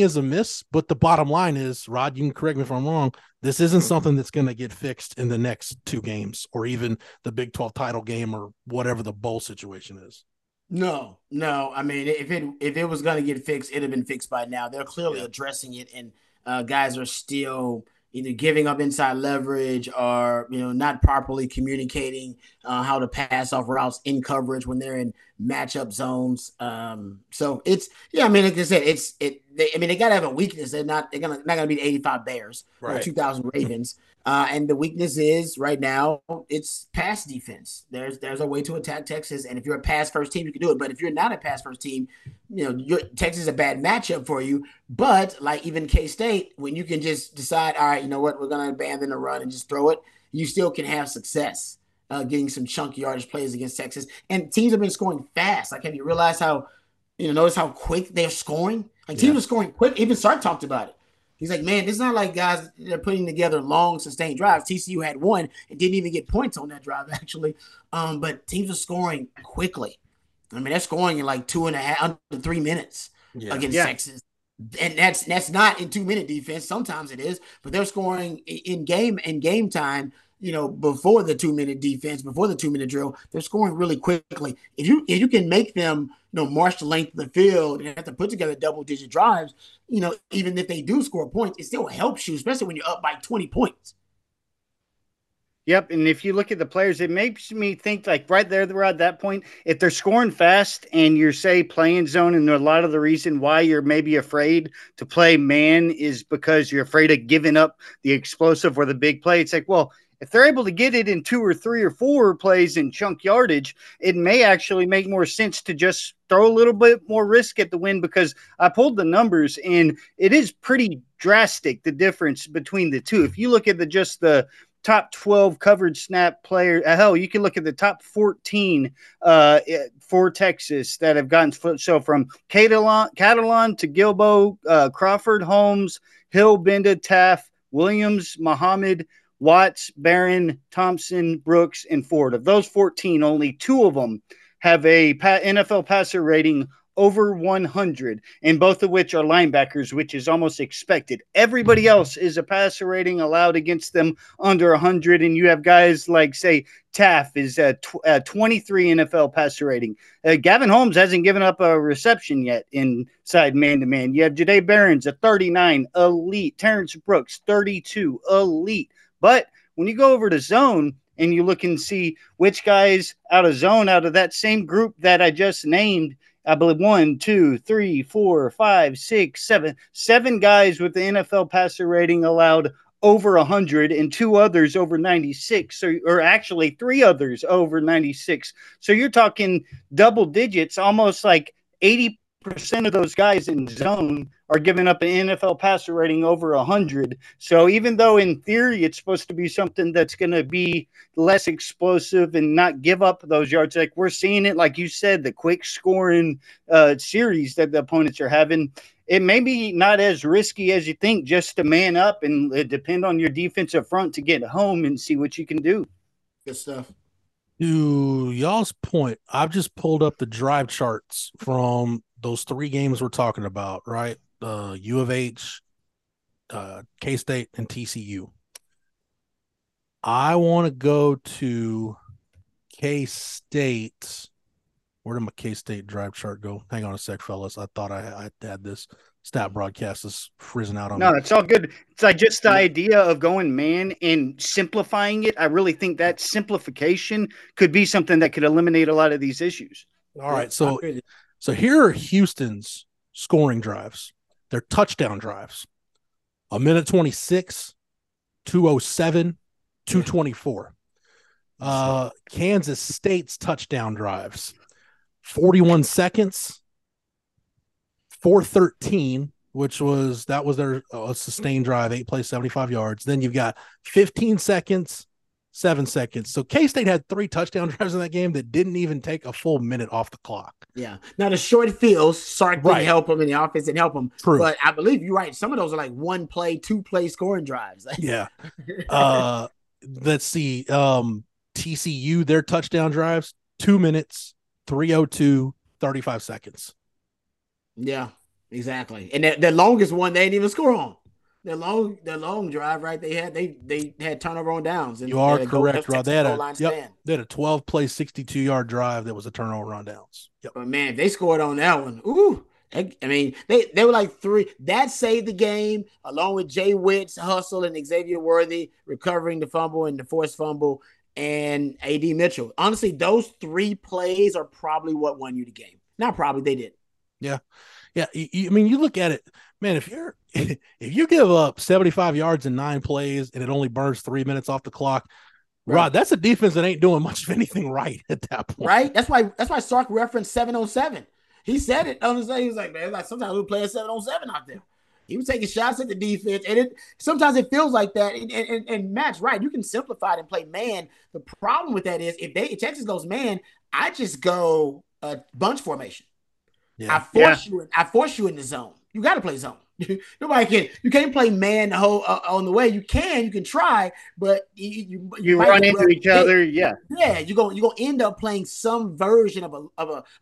is amiss. But the bottom line is, Rod, you can correct me if I'm wrong, this isn't something that's going to get fixed in the next 2 games or even the Big 12 title game or whatever the bowl situation is. No. I mean, if it was going to get fixed, it'd have been fixed by now. They're clearly addressing it, and guys are still either giving up inside leverage or, not properly communicating how to pass off routes in coverage when they're in matchup zones. So it's, like I said, they gotta have a weakness. They're not gonna be the 85 Bears or 2000 Ravens. And the weakness is right now it's pass defense. There's a way to attack Texas, and if you're a pass first team, you can do it. But if you're not a pass first team, Texas is a bad matchup for you. But like even K-State, when you can just decide, all right, you know what, we're gonna abandon the run and just throw it, you still can have success getting some chunky yardage plays against Texas. And teams have been scoring fast. Like, have you realized how? Notice how quick they're scoring. Like, teams are scoring quick. Even Sark talked about it. He's like, man, it's not like guys they're putting together long, sustained drives. TCU had one and didn't even get points on that drive, actually. But teams are scoring quickly. I mean, they're scoring in like 2.5 to 3 minutes against Texas. And that's not in 2-minute defense. Sometimes it is, but they're scoring in game time. Before the 2-minute defense, before the 2-minute drill, they're scoring really quickly. If you can make them, march the length of the field and have to put together double-digit drives, even if they do score points, it still helps you, especially when you're up by 20 points. Yep, and if you look at the players, it makes me think, like, right there, they're at that point, if they're scoring fast and you're, say, playing zone, and a lot of the reason why you're maybe afraid to play man is because you're afraid of giving up the explosive or the big play. It's like, well, if they're able to get it in 2 or 3 or 4 plays in chunk yardage, it may actually make more sense to just throw a little bit more risk at the win, because I pulled the numbers and it is pretty drastic, the difference between the two. If you look at the top 12 covered snap player, hell, you can look at the top 14 for Texas that have gotten, so from Catalan to Gilbo, Crawford, Holmes, Hill, Benda, Taaffe, Williams, Muhammad, Watts, Barron, Thompson, Brooks, and Ford. Of those 14, only 2 of them have a NFL passer rating over 100, and both of which are linebackers, which is almost expected. Everybody else is a passer rating allowed against them under 100, and you have guys like, say, Taaffe is a 23 NFL passer rating. Gavin Holmes hasn't given up a reception yet inside man-to-man. You have Jahdae Barron's a 39, elite. Terrence Brooks, 32, elite. But when you go over to zone and you look and see which guys out of zone, out of that same group that I just named, I believe 7 guys with the NFL passer rating allowed over 100 and 2 others over 96, or actually 3 others over 96. So you're talking double digits, almost like 80% of those guys in zone are giving up an NFL passer rating over 100. So even though in theory it's supposed to be something that's going to be less explosive and not give up those yards, like we're seeing it, like you said, the quick scoring series that the opponents are having, it may be not as risky as you think just to man up and depend on your defensive front to get home and see what you can do. Good stuff. To y'all's point, I've just pulled up the drive charts from those 3 games we're talking about, right? U of H, K-State, and TCU. I want to go to K-State. Where did my K-State drive chart go? Hang on a sec, fellas. I thought I had this. Stat broadcast is frizzing out on me. No, it's all good. It's like just the idea of going man and simplifying it. I really think that simplification could be something that could eliminate a lot of these issues. All right, so here are Houston's scoring drives. They're touchdown drives. 1:26, 2:07, 2:24. Kansas State's touchdown drives. 41 seconds, 4:13, which was their sustained drive, 8 plays, 75 yards. Then you've got 15 seconds, 7 seconds. So K-State had 3 touchdown drives in that game that didn't even take a full minute off the clock. Yeah. Now, the short fields, Sark didn't help them, and the offense didn't help them. True. But I believe you're right. Some of those are like 1-play, 2-play scoring drives. Yeah. Let's see. TCU, their touchdown drives, 2 minutes, 3:02, 35 seconds. Yeah, exactly. And the longest one they didn't even score on. Their long drive, right? They had turnover on downs. And you are correct, Rob. They had a 12-play, 62-yard drive that was a turnover on downs. Yep. But man, if they scored on that one, ooh. I mean, they were like 3. That saved the game, along with Jay Witt's hustle and Xavier Worthy recovering the fumble and the forced fumble, and A.D. Mitchell. Honestly, those 3 plays are probably what won you the game. Not probably, they did. Yeah. Yeah. I mean, you look at it, man, if you give up 75 yards in 9 plays and it only burns 3 minutes off the clock, right. Rod, that's a defense that ain't doing much of anything right at that point. Right. That's why Sark referenced 7-on-7. He said it on his day. He was like, man, like sometimes we play 7-on-7 out there. He was taking shots at the defense, and sometimes it feels like that. And Matt's right. You can simplify it and play man. The problem with that is if Texas goes man, I just go a bunch formation. Yeah. I force you in the zone. You got to play zone. Nobody can. You can't play man the whole on the way. You can try, but you run into each other. Yeah, yeah. You're gonna end up playing some version of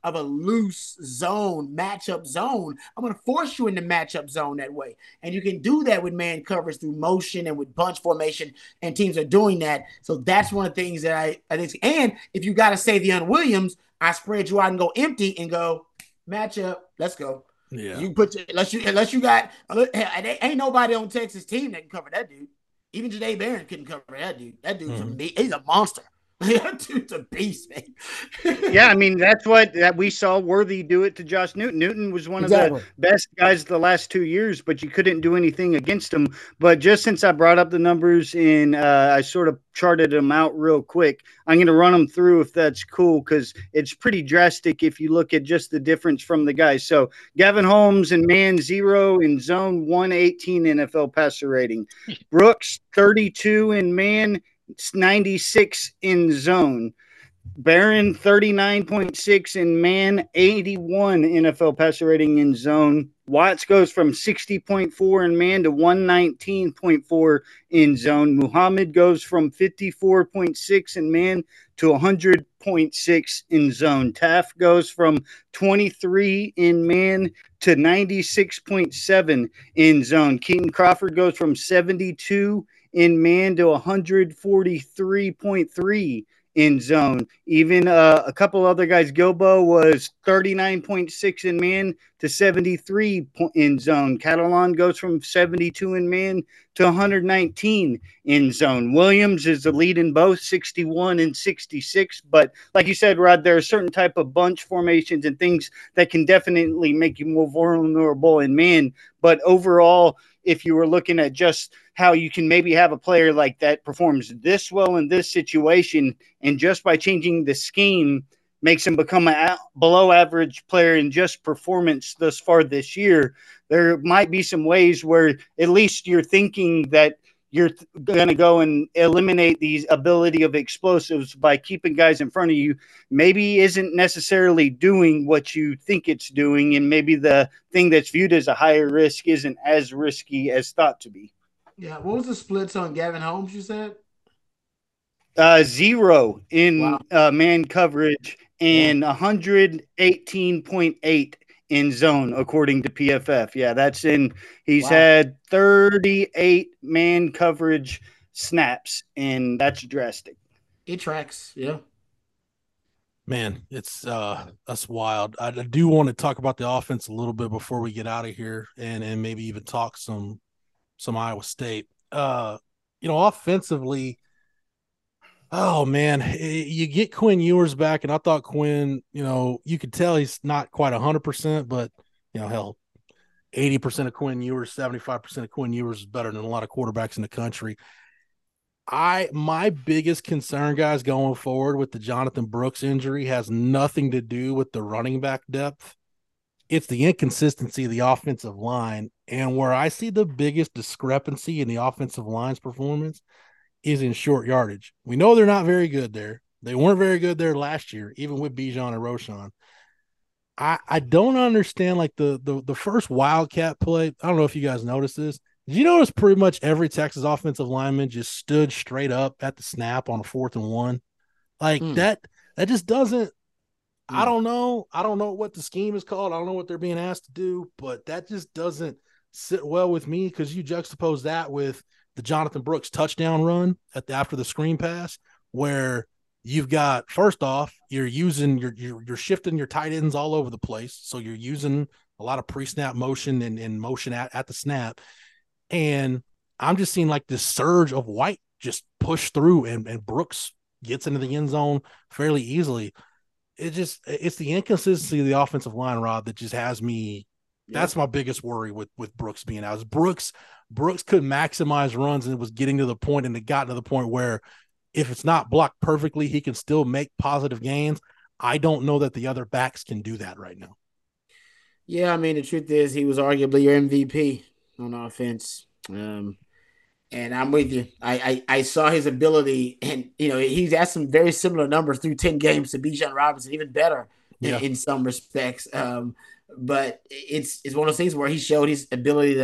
a loose zone matchup zone. I'm gonna force you into matchup zone that way, and you can do that with man coverage through motion and with bunch formation. And teams are doing that, so that's one of the things that I think. And if you got to say the Williams, I spread you out and go empty and go matchup. Let's go. Yeah, you put unless you got ain't nobody on Texas team that can cover that dude. Even Jahdae Barron couldn't cover that dude. That dude's he's a monster. That dude's a beast, man. Yeah, I mean that's what we saw Worthy do it to Josh Newton. Newton was one of the best guys the last 2 years, but you couldn't do anything against him. But just since I brought up the numbers and I sort of charted them out real quick, I'm going to run them through if that's cool because it's pretty drastic if you look at just the difference from the guys. So Gavin Holmes in man 0 in zone 118 NFL passer rating. Brooks 32 in man. 96 in zone. Barron 39.6 in man, 81 NFL passer rating in zone. Watts goes from 60.4 in man to 119.4 in zone. Muhammad goes from 54.6 in man to 100.6 in zone. Taaffe goes from 23 in man to 96.7 in zone. Keaton Crawford goes from 72 in man to 143.3 in zone. Even a couple other guys, Gilbo was 39.6 in man to 73 in zone. Catalan goes from 72 in man to 119 in zone. Williams is the lead in both, 61 and 66. But like you said, Rod, there are certain type of bunch formations and things that can definitely make you more vulnerable in man. But overall, if you were looking at just how you can maybe have a player like that performs this well in this situation, and just by changing the scheme makes him become a below average player in just performance thus far this year, there might be some ways where at least you're thinking that you're going to go and eliminate these ability of explosives by keeping guys in front of you maybe isn't necessarily doing what you think it's doing. And maybe the thing that's viewed as a higher risk isn't as risky as thought to be. Yeah. What was the splits on Gavin Holmes? You said 0 in man coverage and 118.8 in zone, according to PFF. Yeah, that's in – he's had 38 man coverage snaps, and that's drastic. It tracks, yeah. Man, it's that's wild. I do want to talk about the offense a little bit before we get out of here and maybe even talk some Iowa State. Offensively – oh, man, you get Quinn Ewers back, and I thought Quinn, you could tell he's not quite 100%, but, hell, 80% of Quinn Ewers, 75% of Quinn Ewers is better than a lot of quarterbacks in the country. My biggest concern, guys, going forward with the Jonathon Brooks injury has nothing to do with the running back depth. It's the inconsistency of the offensive line, and where I see the biggest discrepancy in the offensive line's performance is in short yardage. We know they're not very good there. They weren't very good there last year, even with Bijan and Roshan. I don't understand, like, the first Wildcat play. I don't know if you guys noticed this. Did you notice pretty much every Texas offensive lineman just stood straight up at the snap on a 4th and 1? Like, that just doesn't – I don't know. I don't know what the scheme is called. I don't know what they're being asked to do, but that just doesn't sit well with me because you juxtapose that with – the Jonathon Brooks touchdown run after the screen pass, where you've got, first off, you're shifting your tight ends all over the place. So you're using a lot of pre-snap motion and motion at the snap. And I'm just seeing like this surge of White just push through and Brooks gets into the end zone fairly easily. it's the inconsistency of the offensive line, Rob, that just has me. Yeah. That's my biggest worry with Brooks being out. Is Brooks could maximize runs, and it was getting to the point, and it got to the point where if it's not blocked perfectly, he can still make positive gains. I don't know that the other backs can do that right now. Yeah, I mean, the truth is he was arguably your MVP on offense. And I'm with you. I saw his ability, and, you know, he's had some very similar numbers through 10 games to Bijan Robinson, even better in some respects. But it's one of those things where he showed his ability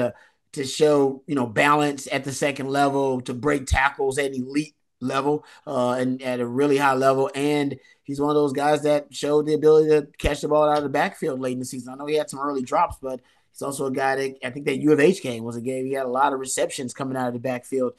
to show, you know, balance at the second level, to break tackles at an elite level and at a really high level. And he's one of those guys that showed the ability to catch the ball out of the backfield late in the season. I know he had some early drops, but he's also a guy that I think that U of H game was a game. He had a lot of receptions coming out of the backfield.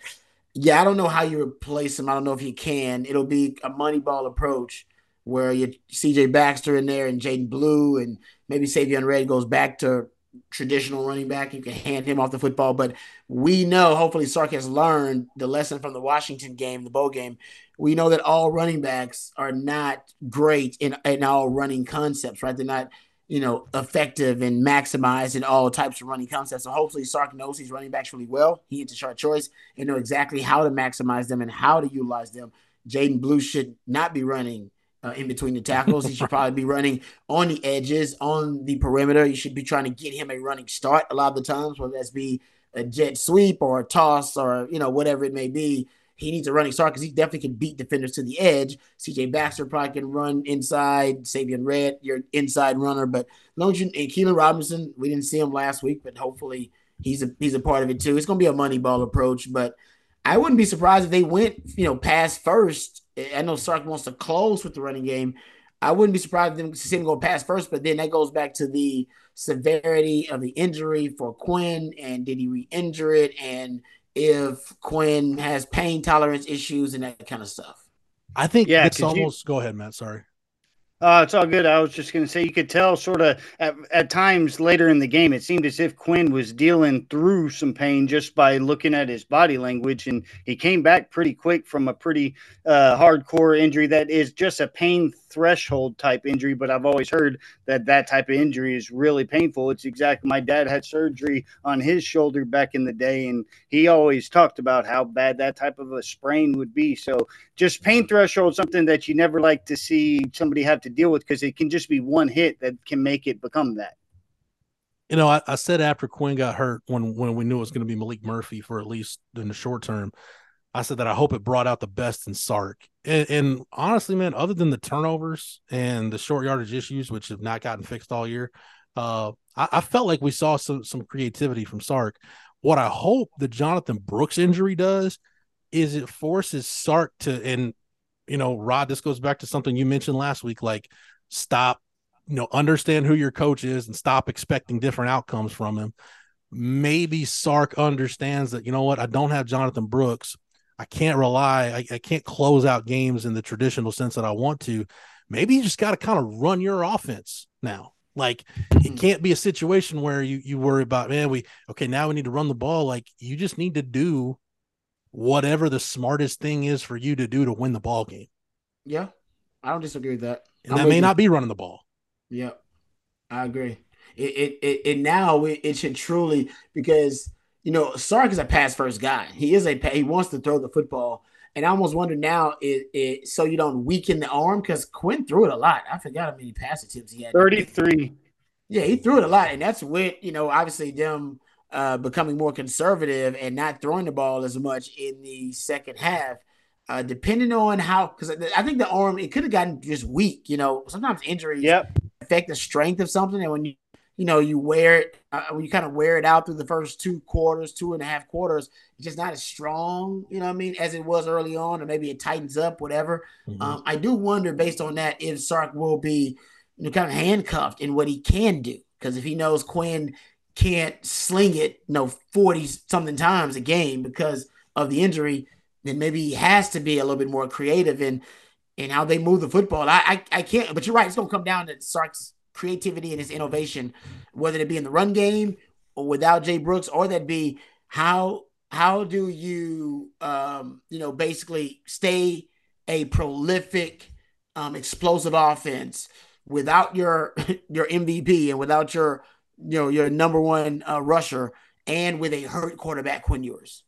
Yeah, I don't know how you replace him. I don't know if you can. It'll be a money ball approach where you CJ Baxter in there and Jaden Blue, and maybe Savion Red goes back to traditional running back. You can hand him off the football. But we know, hopefully Sark has learned the lesson from the Washington game, the bowl game. We know that all running backs are not great in all running concepts, right? They're not – you know, effective and maximized in all types of running concepts. So hopefully Sark knows these running backs really well. He hits a sharp choice and know exactly how to maximize them and how to utilize them. Jaden Blue should not be running in between the tackles. He should probably be running on the edges, on the perimeter. You should be trying to get him a running start a lot of the times, whether that's be a jet sweep or a toss or, you know, whatever it may be. He needs a running start because he definitely can beat defenders to the edge. C.J. Baxter probably can run inside. Savion Red, your inside runner. But Longhorn and Keaton Robinson, we didn't see him last week, but hopefully he's a part of it too. It's going to be a money ball approach, but I wouldn't be surprised if they went, you know, pass first. I know Sark wants to close with the running game. I wouldn't be surprised if they see him go pass first, but then that goes back to the severity of the injury for Quinn, and did he re-injure it, and if Quinn has pain tolerance issues and that kind of stuff. I think it's almost – go ahead, Matt, sorry. It's all good. I was just going to say you could tell sort of at times later in the game it seemed as if Quinn was dealing through some pain just by looking at his body language, and he came back pretty quick from a pretty hardcore injury that is just a pain threshold type injury, but I've always heard that type of injury is really painful. It's exactly – my dad had surgery on his shoulder back in the day, and he always talked about how bad that type of a sprain would be. So just pain threshold, something that you never like to see somebody have to deal with, because it can just be one hit that can make it become that. You know, I said after Quinn got hurt, when we knew it was going to be Malik Murphy for at least in the short term, I said that I hope it brought out the best in Sark. And honestly, man, other than the turnovers and the short yardage issues, which have not gotten fixed all year, I felt like we saw some creativity from Sark. What I hope the Jonathon Brooks injury does is it forces Sark to – and, you know, Rod, this goes back to something you mentioned last week, like stop, you know, understand who your coach is and stop expecting different outcomes from him. Maybe Sark understands that, you know what, I don't have Jonathon Brooks. I can't rely – I can't close out games in the traditional sense that I want to. Maybe you just got to kind of run your offense now. Like, it can't be a situation where you worry about, man, now we need to run the ball. Like, you just need to do whatever the smartest thing is for you to do to win the ball game. Yeah, I don't disagree with that. And that may not be running the ball. Yeah, I agree. It should truly – because – you know, Sark is a pass-first guy. He wants to throw the football. And I almost wonder now, so you don't weaken the arm, because Quinn threw it a lot. I forgot how many pass attempts he had. 33. Yeah, he threw it a lot. And that's with, you know, obviously them becoming more conservative and not throwing the ball as much in the second half. Depending on how – because I think the arm, it could have gotten just weak. You know, sometimes injuries affect the strength of something. And when you wear it when you kind of wear it out through the first two and a half quarters, it's just not as strong, you know what I mean, as it was early on, or maybe it tightens up, whatever. Mm-hmm. I do wonder, based on that, if Sark will be kind of handcuffed in what he can do. Because if he knows Quinn can't sling it 40-something times a game because of the injury, then maybe he has to be a little bit more creative in how they move the football. I can't – but you're right, it's going to come down to Sark's creativity and his innovation, whether it be in the run game or without Jay Brooks, or that be how do you basically stay a prolific explosive offense without your MVP and without your number one rusher, and with a hurt quarterback, Quinn Ewers.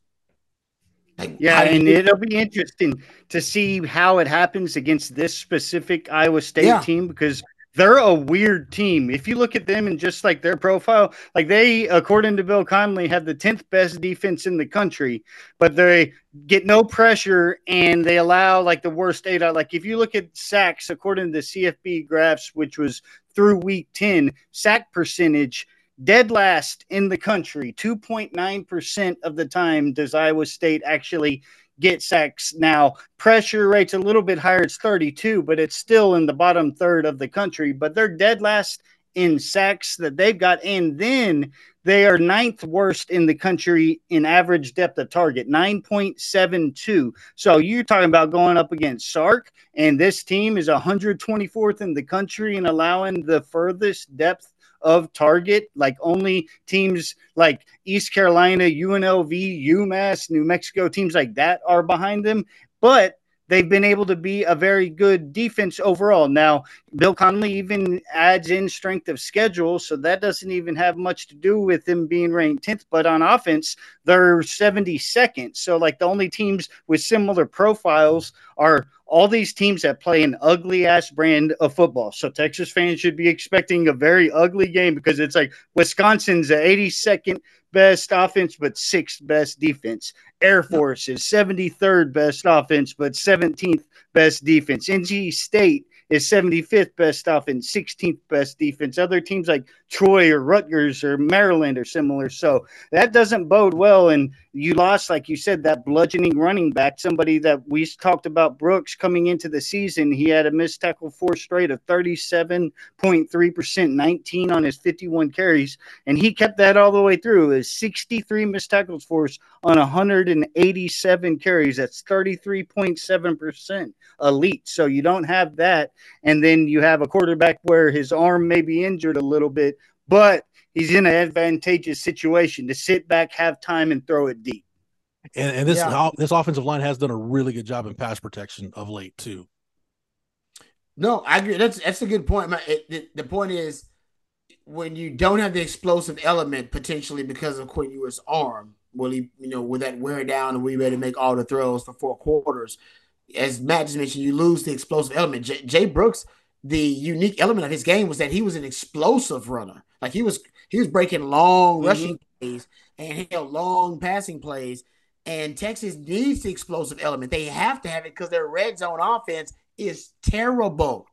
It'll be interesting to see how it happens against this specific Iowa State team, because they're a weird team. If you look at them and just like their profile, like they, according to Bill Connolly, have the 10th best defense in the country, but they get no pressure and they allow like the worst data. Like if you look at sacks, according to CFP graphs, which was through week 10, sack percentage, dead last in the country. 2.9% of the time does Iowa State actually get sacks. Now, pressure rate's a little bit higher. It's 32, but it's still in the bottom third of the country. But they're dead last in sacks that they've got. And then they are ninth worst in the country in average depth of target, 9.72. So you're talking about going up against Sark, and this team is 124th in the country and allowing the furthest depth of target. Like only teams like East Carolina, UNLV, UMass, New Mexico, teams like that are behind them, but they've been able to be a very good defense overall. Now, Bill Connolly even adds in strength of schedule, so that doesn't even have much to do with them being ranked 10th, but on offense, they're 72nd. So like the only teams with similar profiles are all these teams that play an ugly-ass brand of football. So Texas fans should be expecting a very ugly game, because it's like Wisconsin's the 82nd best offense but 6th best defense. Air Force is 73rd best offense but 17th best defense. NC State is 75th best offense, 16th best defense. Other teams like Troy or Rutgers or Maryland are similar. So that doesn't bode well. And you lost, like you said, that bludgeoning running back, somebody that we talked about, Brooks, coming into the season. He had a missed tackle four straight of 37.3%, 19 on his 51 carries. And he kept that all the way through. His 63 missed tackles force on 187 carries. That's 33.7% elite. So you don't have that. And then you have a quarterback where his arm may be injured a little bit, but he's in an advantageous situation to sit back, have time, and throw it deep. And this offensive line has done a really good job in pass protection of late too. No, I agree. That's a good point. The point is, when you don't have the explosive element potentially because of Quinn Ewers' arm, will he, will that wear down and we ready to make all the throws for four quarters? As Matt just mentioned, you lose the explosive element. Jay Brooks, the unique element of his game was that he was an explosive runner. Like he was breaking long rushing plays and held long passing plays. And Texas needs the explosive element. They have to have it because their red zone offense is terrible.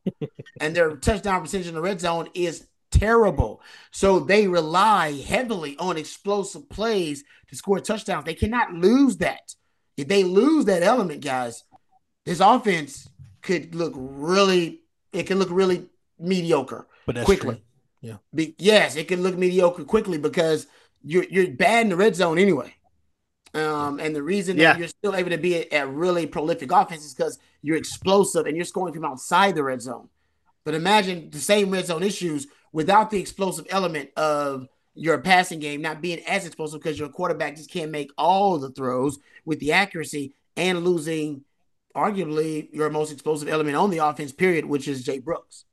And their touchdown percentage in the red zone is terrible. So they rely heavily on explosive plays to score touchdowns. They cannot lose that. If they lose that element, guys, this offense could look really mediocre quickly. Yeah. It can look mediocre quickly because you're bad in the red zone anyway. And the reason that you're still able to be a really prolific offense is because you're explosive and you're scoring from outside the red zone. But imagine the same red zone issues without the explosive element of your passing game not being as explosive because your quarterback just can't make all the throws with the accuracy, and losing arguably your most explosive element on the offense, period, which is Jay Brooks.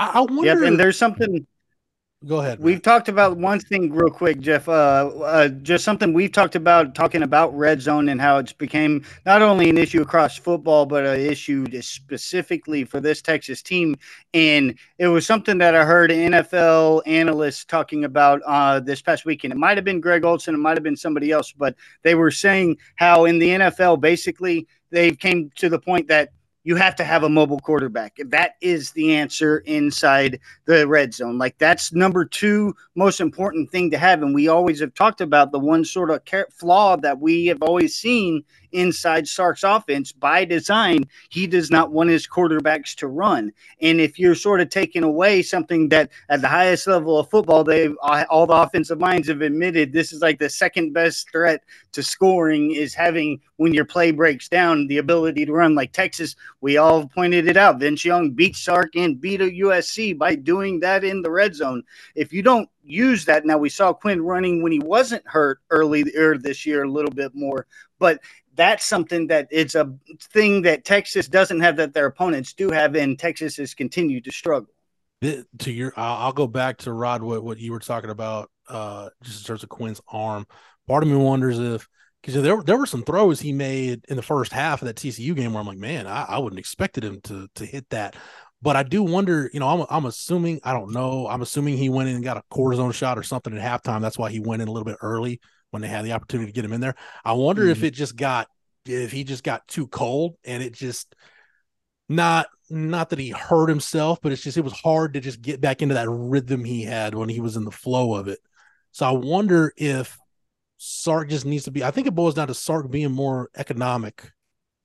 I wonder. Yep, and there's something. Go ahead. We've talked about one thing real quick, Jeff, just something we've talking about red zone and how it's became not only an issue across football, but an issue specifically for this Texas team. And it was something that I heard NFL analysts talking about this past weekend. It might have been Greg Olson. It might have been somebody else, but they were saying how in the NFL, basically, they came to the point that you have to have a mobile quarterback. That is the answer inside the red zone. Like that's number two most important thing to have. And we always have talked about the one sort of flaw that we have always seen inside Sark's offense by design. He does not want his quarterbacks to run. And if you're sort of taking away something that at the highest level of football, all the offensive lines have admitted this is like the second best threat to scoring is having, when your play breaks down, the ability to run. Like Texas, we all pointed it out. Vince Young beat Sark and beat USC by doing that in the red zone. If you don't use that, now we saw Quinn running when he wasn't hurt earlier this year a little bit more, but that's something that it's a thing that Texas doesn't have that their opponents do have, and Texas has continued to struggle. To your, I'll go back to Rod, what you were talking about, just in terms of Quinn's arm. Part of me wonders if, because there were some throws he made in the first half of that TCU game where I'm like, man, I wouldn't expected him to hit that. But I do wonder, you know, I'm assuming, I don't know, I'm assuming he went in and got a cortisone shot or something at halftime. That's why he went in a little bit early when they had the opportunity to get him in there. I wonder if it just got, if he just got too cold, and it just not that he hurt himself, but it's just, it was hard to just get back into that rhythm he had when he was in the flow of it. So I wonder if Sark just needs to be, I think it boils down to Sark being more economic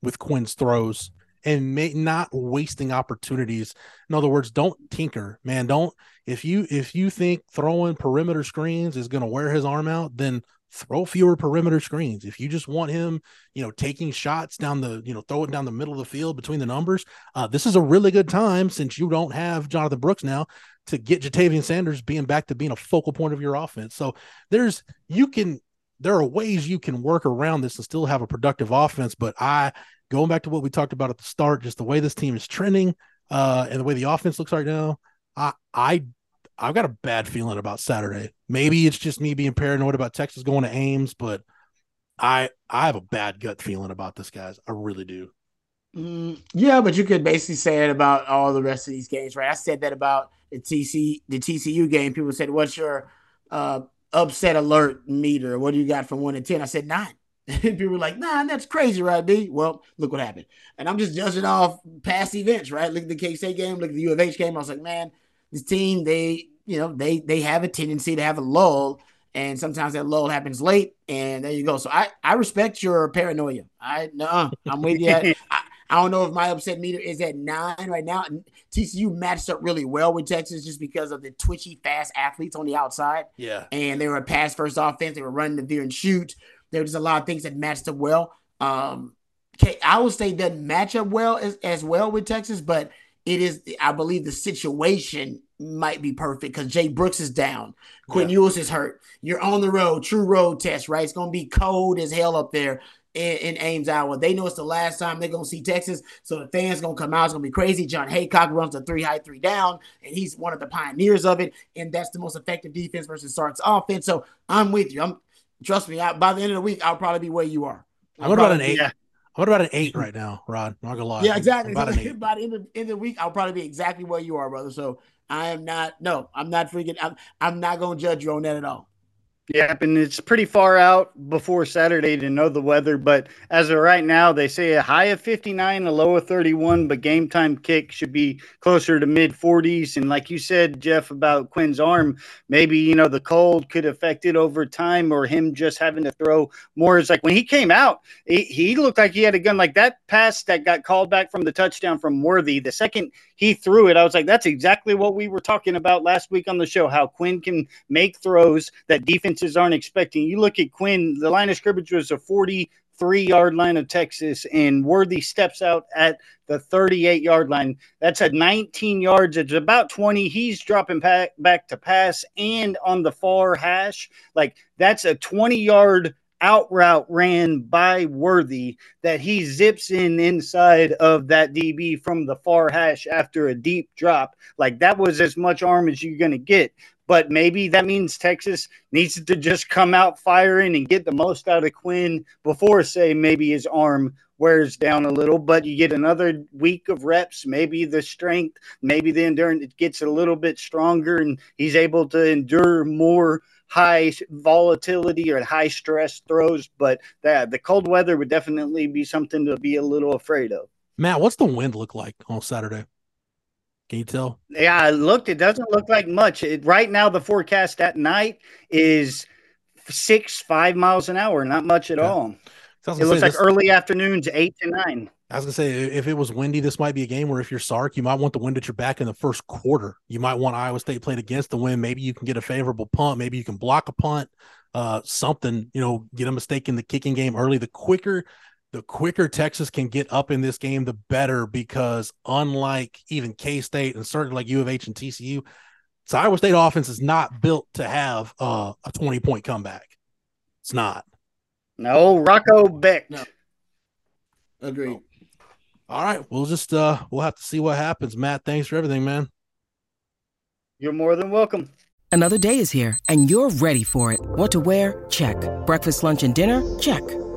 with Quinn's throws and not wasting opportunities. In other words, don't tinker, man. Don't, if you think throwing perimeter screens is going to wear his arm out, then throw fewer perimeter screens. If you just want him, you know, taking shots down the, you know, throw it down the middle of the field between the numbers. This is a really good time, since you don't have Jonathon Brooks now, to get Jatavian Sanders being back to being a focal point of your offense. So there are ways you can work around this and still have a productive offense. But going back to what we talked about at the start, just the way this team is trending and the way the offense looks right now, I've got a bad feeling about Saturday. Maybe it's just me being paranoid about Texas going to Ames, but I have a bad gut feeling about this, guys. I really do. Yeah, but you could basically say it about all the rest of these games, right? I said that about the TCU game. People said, what's your upset alert meter? What do you got from 1 to 10? I said 9. People were like, nah, that's crazy, right, B? Well, look what happened. And I'm just judging off past events, right? Look at the K-State game, look at the U of H game. I was like, man, this team, they have a tendency to have a lull, and sometimes that lull happens late, and there you go. So I respect your paranoia. I'm with you. I don't know if my upset meter is at 9 right now. TCU matched up really well with Texas just because of the twitchy, fast athletes on the outside. Yeah. And they were a pass-first offense. They were running the veer and shoot. There was a lot of things that matched up well. Iowa State doesn't match up well as well with Texas, but it is, I believe, the situation might be perfect because Jay Brooks is down. Quinn Ewers is hurt. You're on the road, true road test, right? It's going to be cold as hell up there in Ames, Iowa. They know it's the last time they're going to see Texas, so the fans going to come out. It's going to be crazy. John Haycock runs the 3-high, 3-down, and he's one of the pioneers of it, and that's the most effective defense versus Sark's offense. So I'm with you. Trust me, by the end of the week, I'll probably be where you are. I'm about an 8. Yeah. I'm about an 8 right now, Rod. I'm not gonna lie. Yeah, exactly. By the end of the week, I'll probably be exactly where you are, brother. So I am not. No, I'm not freaking. I'm not gonna judge you on that at all. Yep, and it's pretty far out before Saturday to know the weather. But as of right now, they say a high of 59, a low of 31, but game time kick should be closer to mid-40s. And like you said, Jeff, about Quinn's arm, maybe, you know, the cold could affect it over time, or him just having to throw more. It's like when he came out, he looked like he had a gun. Like that pass that got called back from the touchdown from Worthy, the second he threw it, I was like, that's exactly what we were talking about last week on the show, how Quinn can make throws that defense aren't expecting. You look at Quinn, the line of scrimmage was a 43-yard line of Texas, and Worthy steps out at the 38-yard line. That's at 19 yards. It's about 20. He's dropping back to pass and on the far hash. Like, that's a 20-yard out route ran by Worthy that he zips in inside of that DB from the far hash after a deep drop. Like, that was as much arm as you're going to get. But maybe that means Texas needs to just come out firing and get the most out of Quinn before, say, maybe his arm wears down a little. But you get another week of reps. Maybe the strength, maybe the endurance gets a little bit stronger, and he's able to endure more high volatility or high stress throws. But the cold weather would definitely be something to be a little afraid of. Matt, what's the wind look like on Saturday? Can you tell? Yeah, I looked. It doesn't look like much. Right now, the forecast at night is 5 miles an hour. Not much at all. It looks like early afternoons, 8 to 9. I was going to say, if it was windy, this might be a game where if you're Sark, you might want the wind at your back in the first quarter. You might want Iowa State playing against the wind. Maybe you can get a favorable punt. Maybe you can block a punt, something, you know, get a mistake in the kicking game early. The quicker Texas can get up in this game, the better, because unlike even K-State and certainly like U of H and TCU, the Iowa State offense is not built to have a 20-point comeback. It's not. No, Rocco Becht. No. Agreed. So, all right. We'll just we'll have to see what happens. Matt, thanks for everything, man. You're more than welcome. Another day is here, and you're ready for it. What to wear? Check. Breakfast, lunch, and dinner? Check.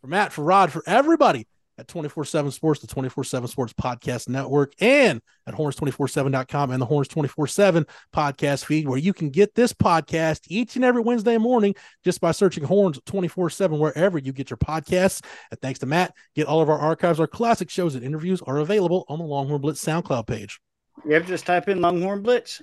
For Matt, for Rod, for everybody at 24/7 Sports, the 24/7 Sports Podcast Network, and at horns247.com and the Horns 24/7 podcast feed, where you can get this podcast each and every Wednesday morning just by searching Horns 24/7 wherever you get your podcasts. And thanks to Matt, get all of our archives, our classic shows and interviews are available on the Longhorn Blitz SoundCloud page. You have to just type in Longhorn Blitz.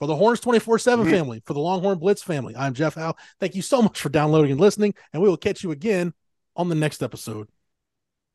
For the Horns 24/7 family, for the Longhorn Blitz family, I'm Jeff Howe. Thank you so much for downloading and listening, and we will catch you again on the next episode.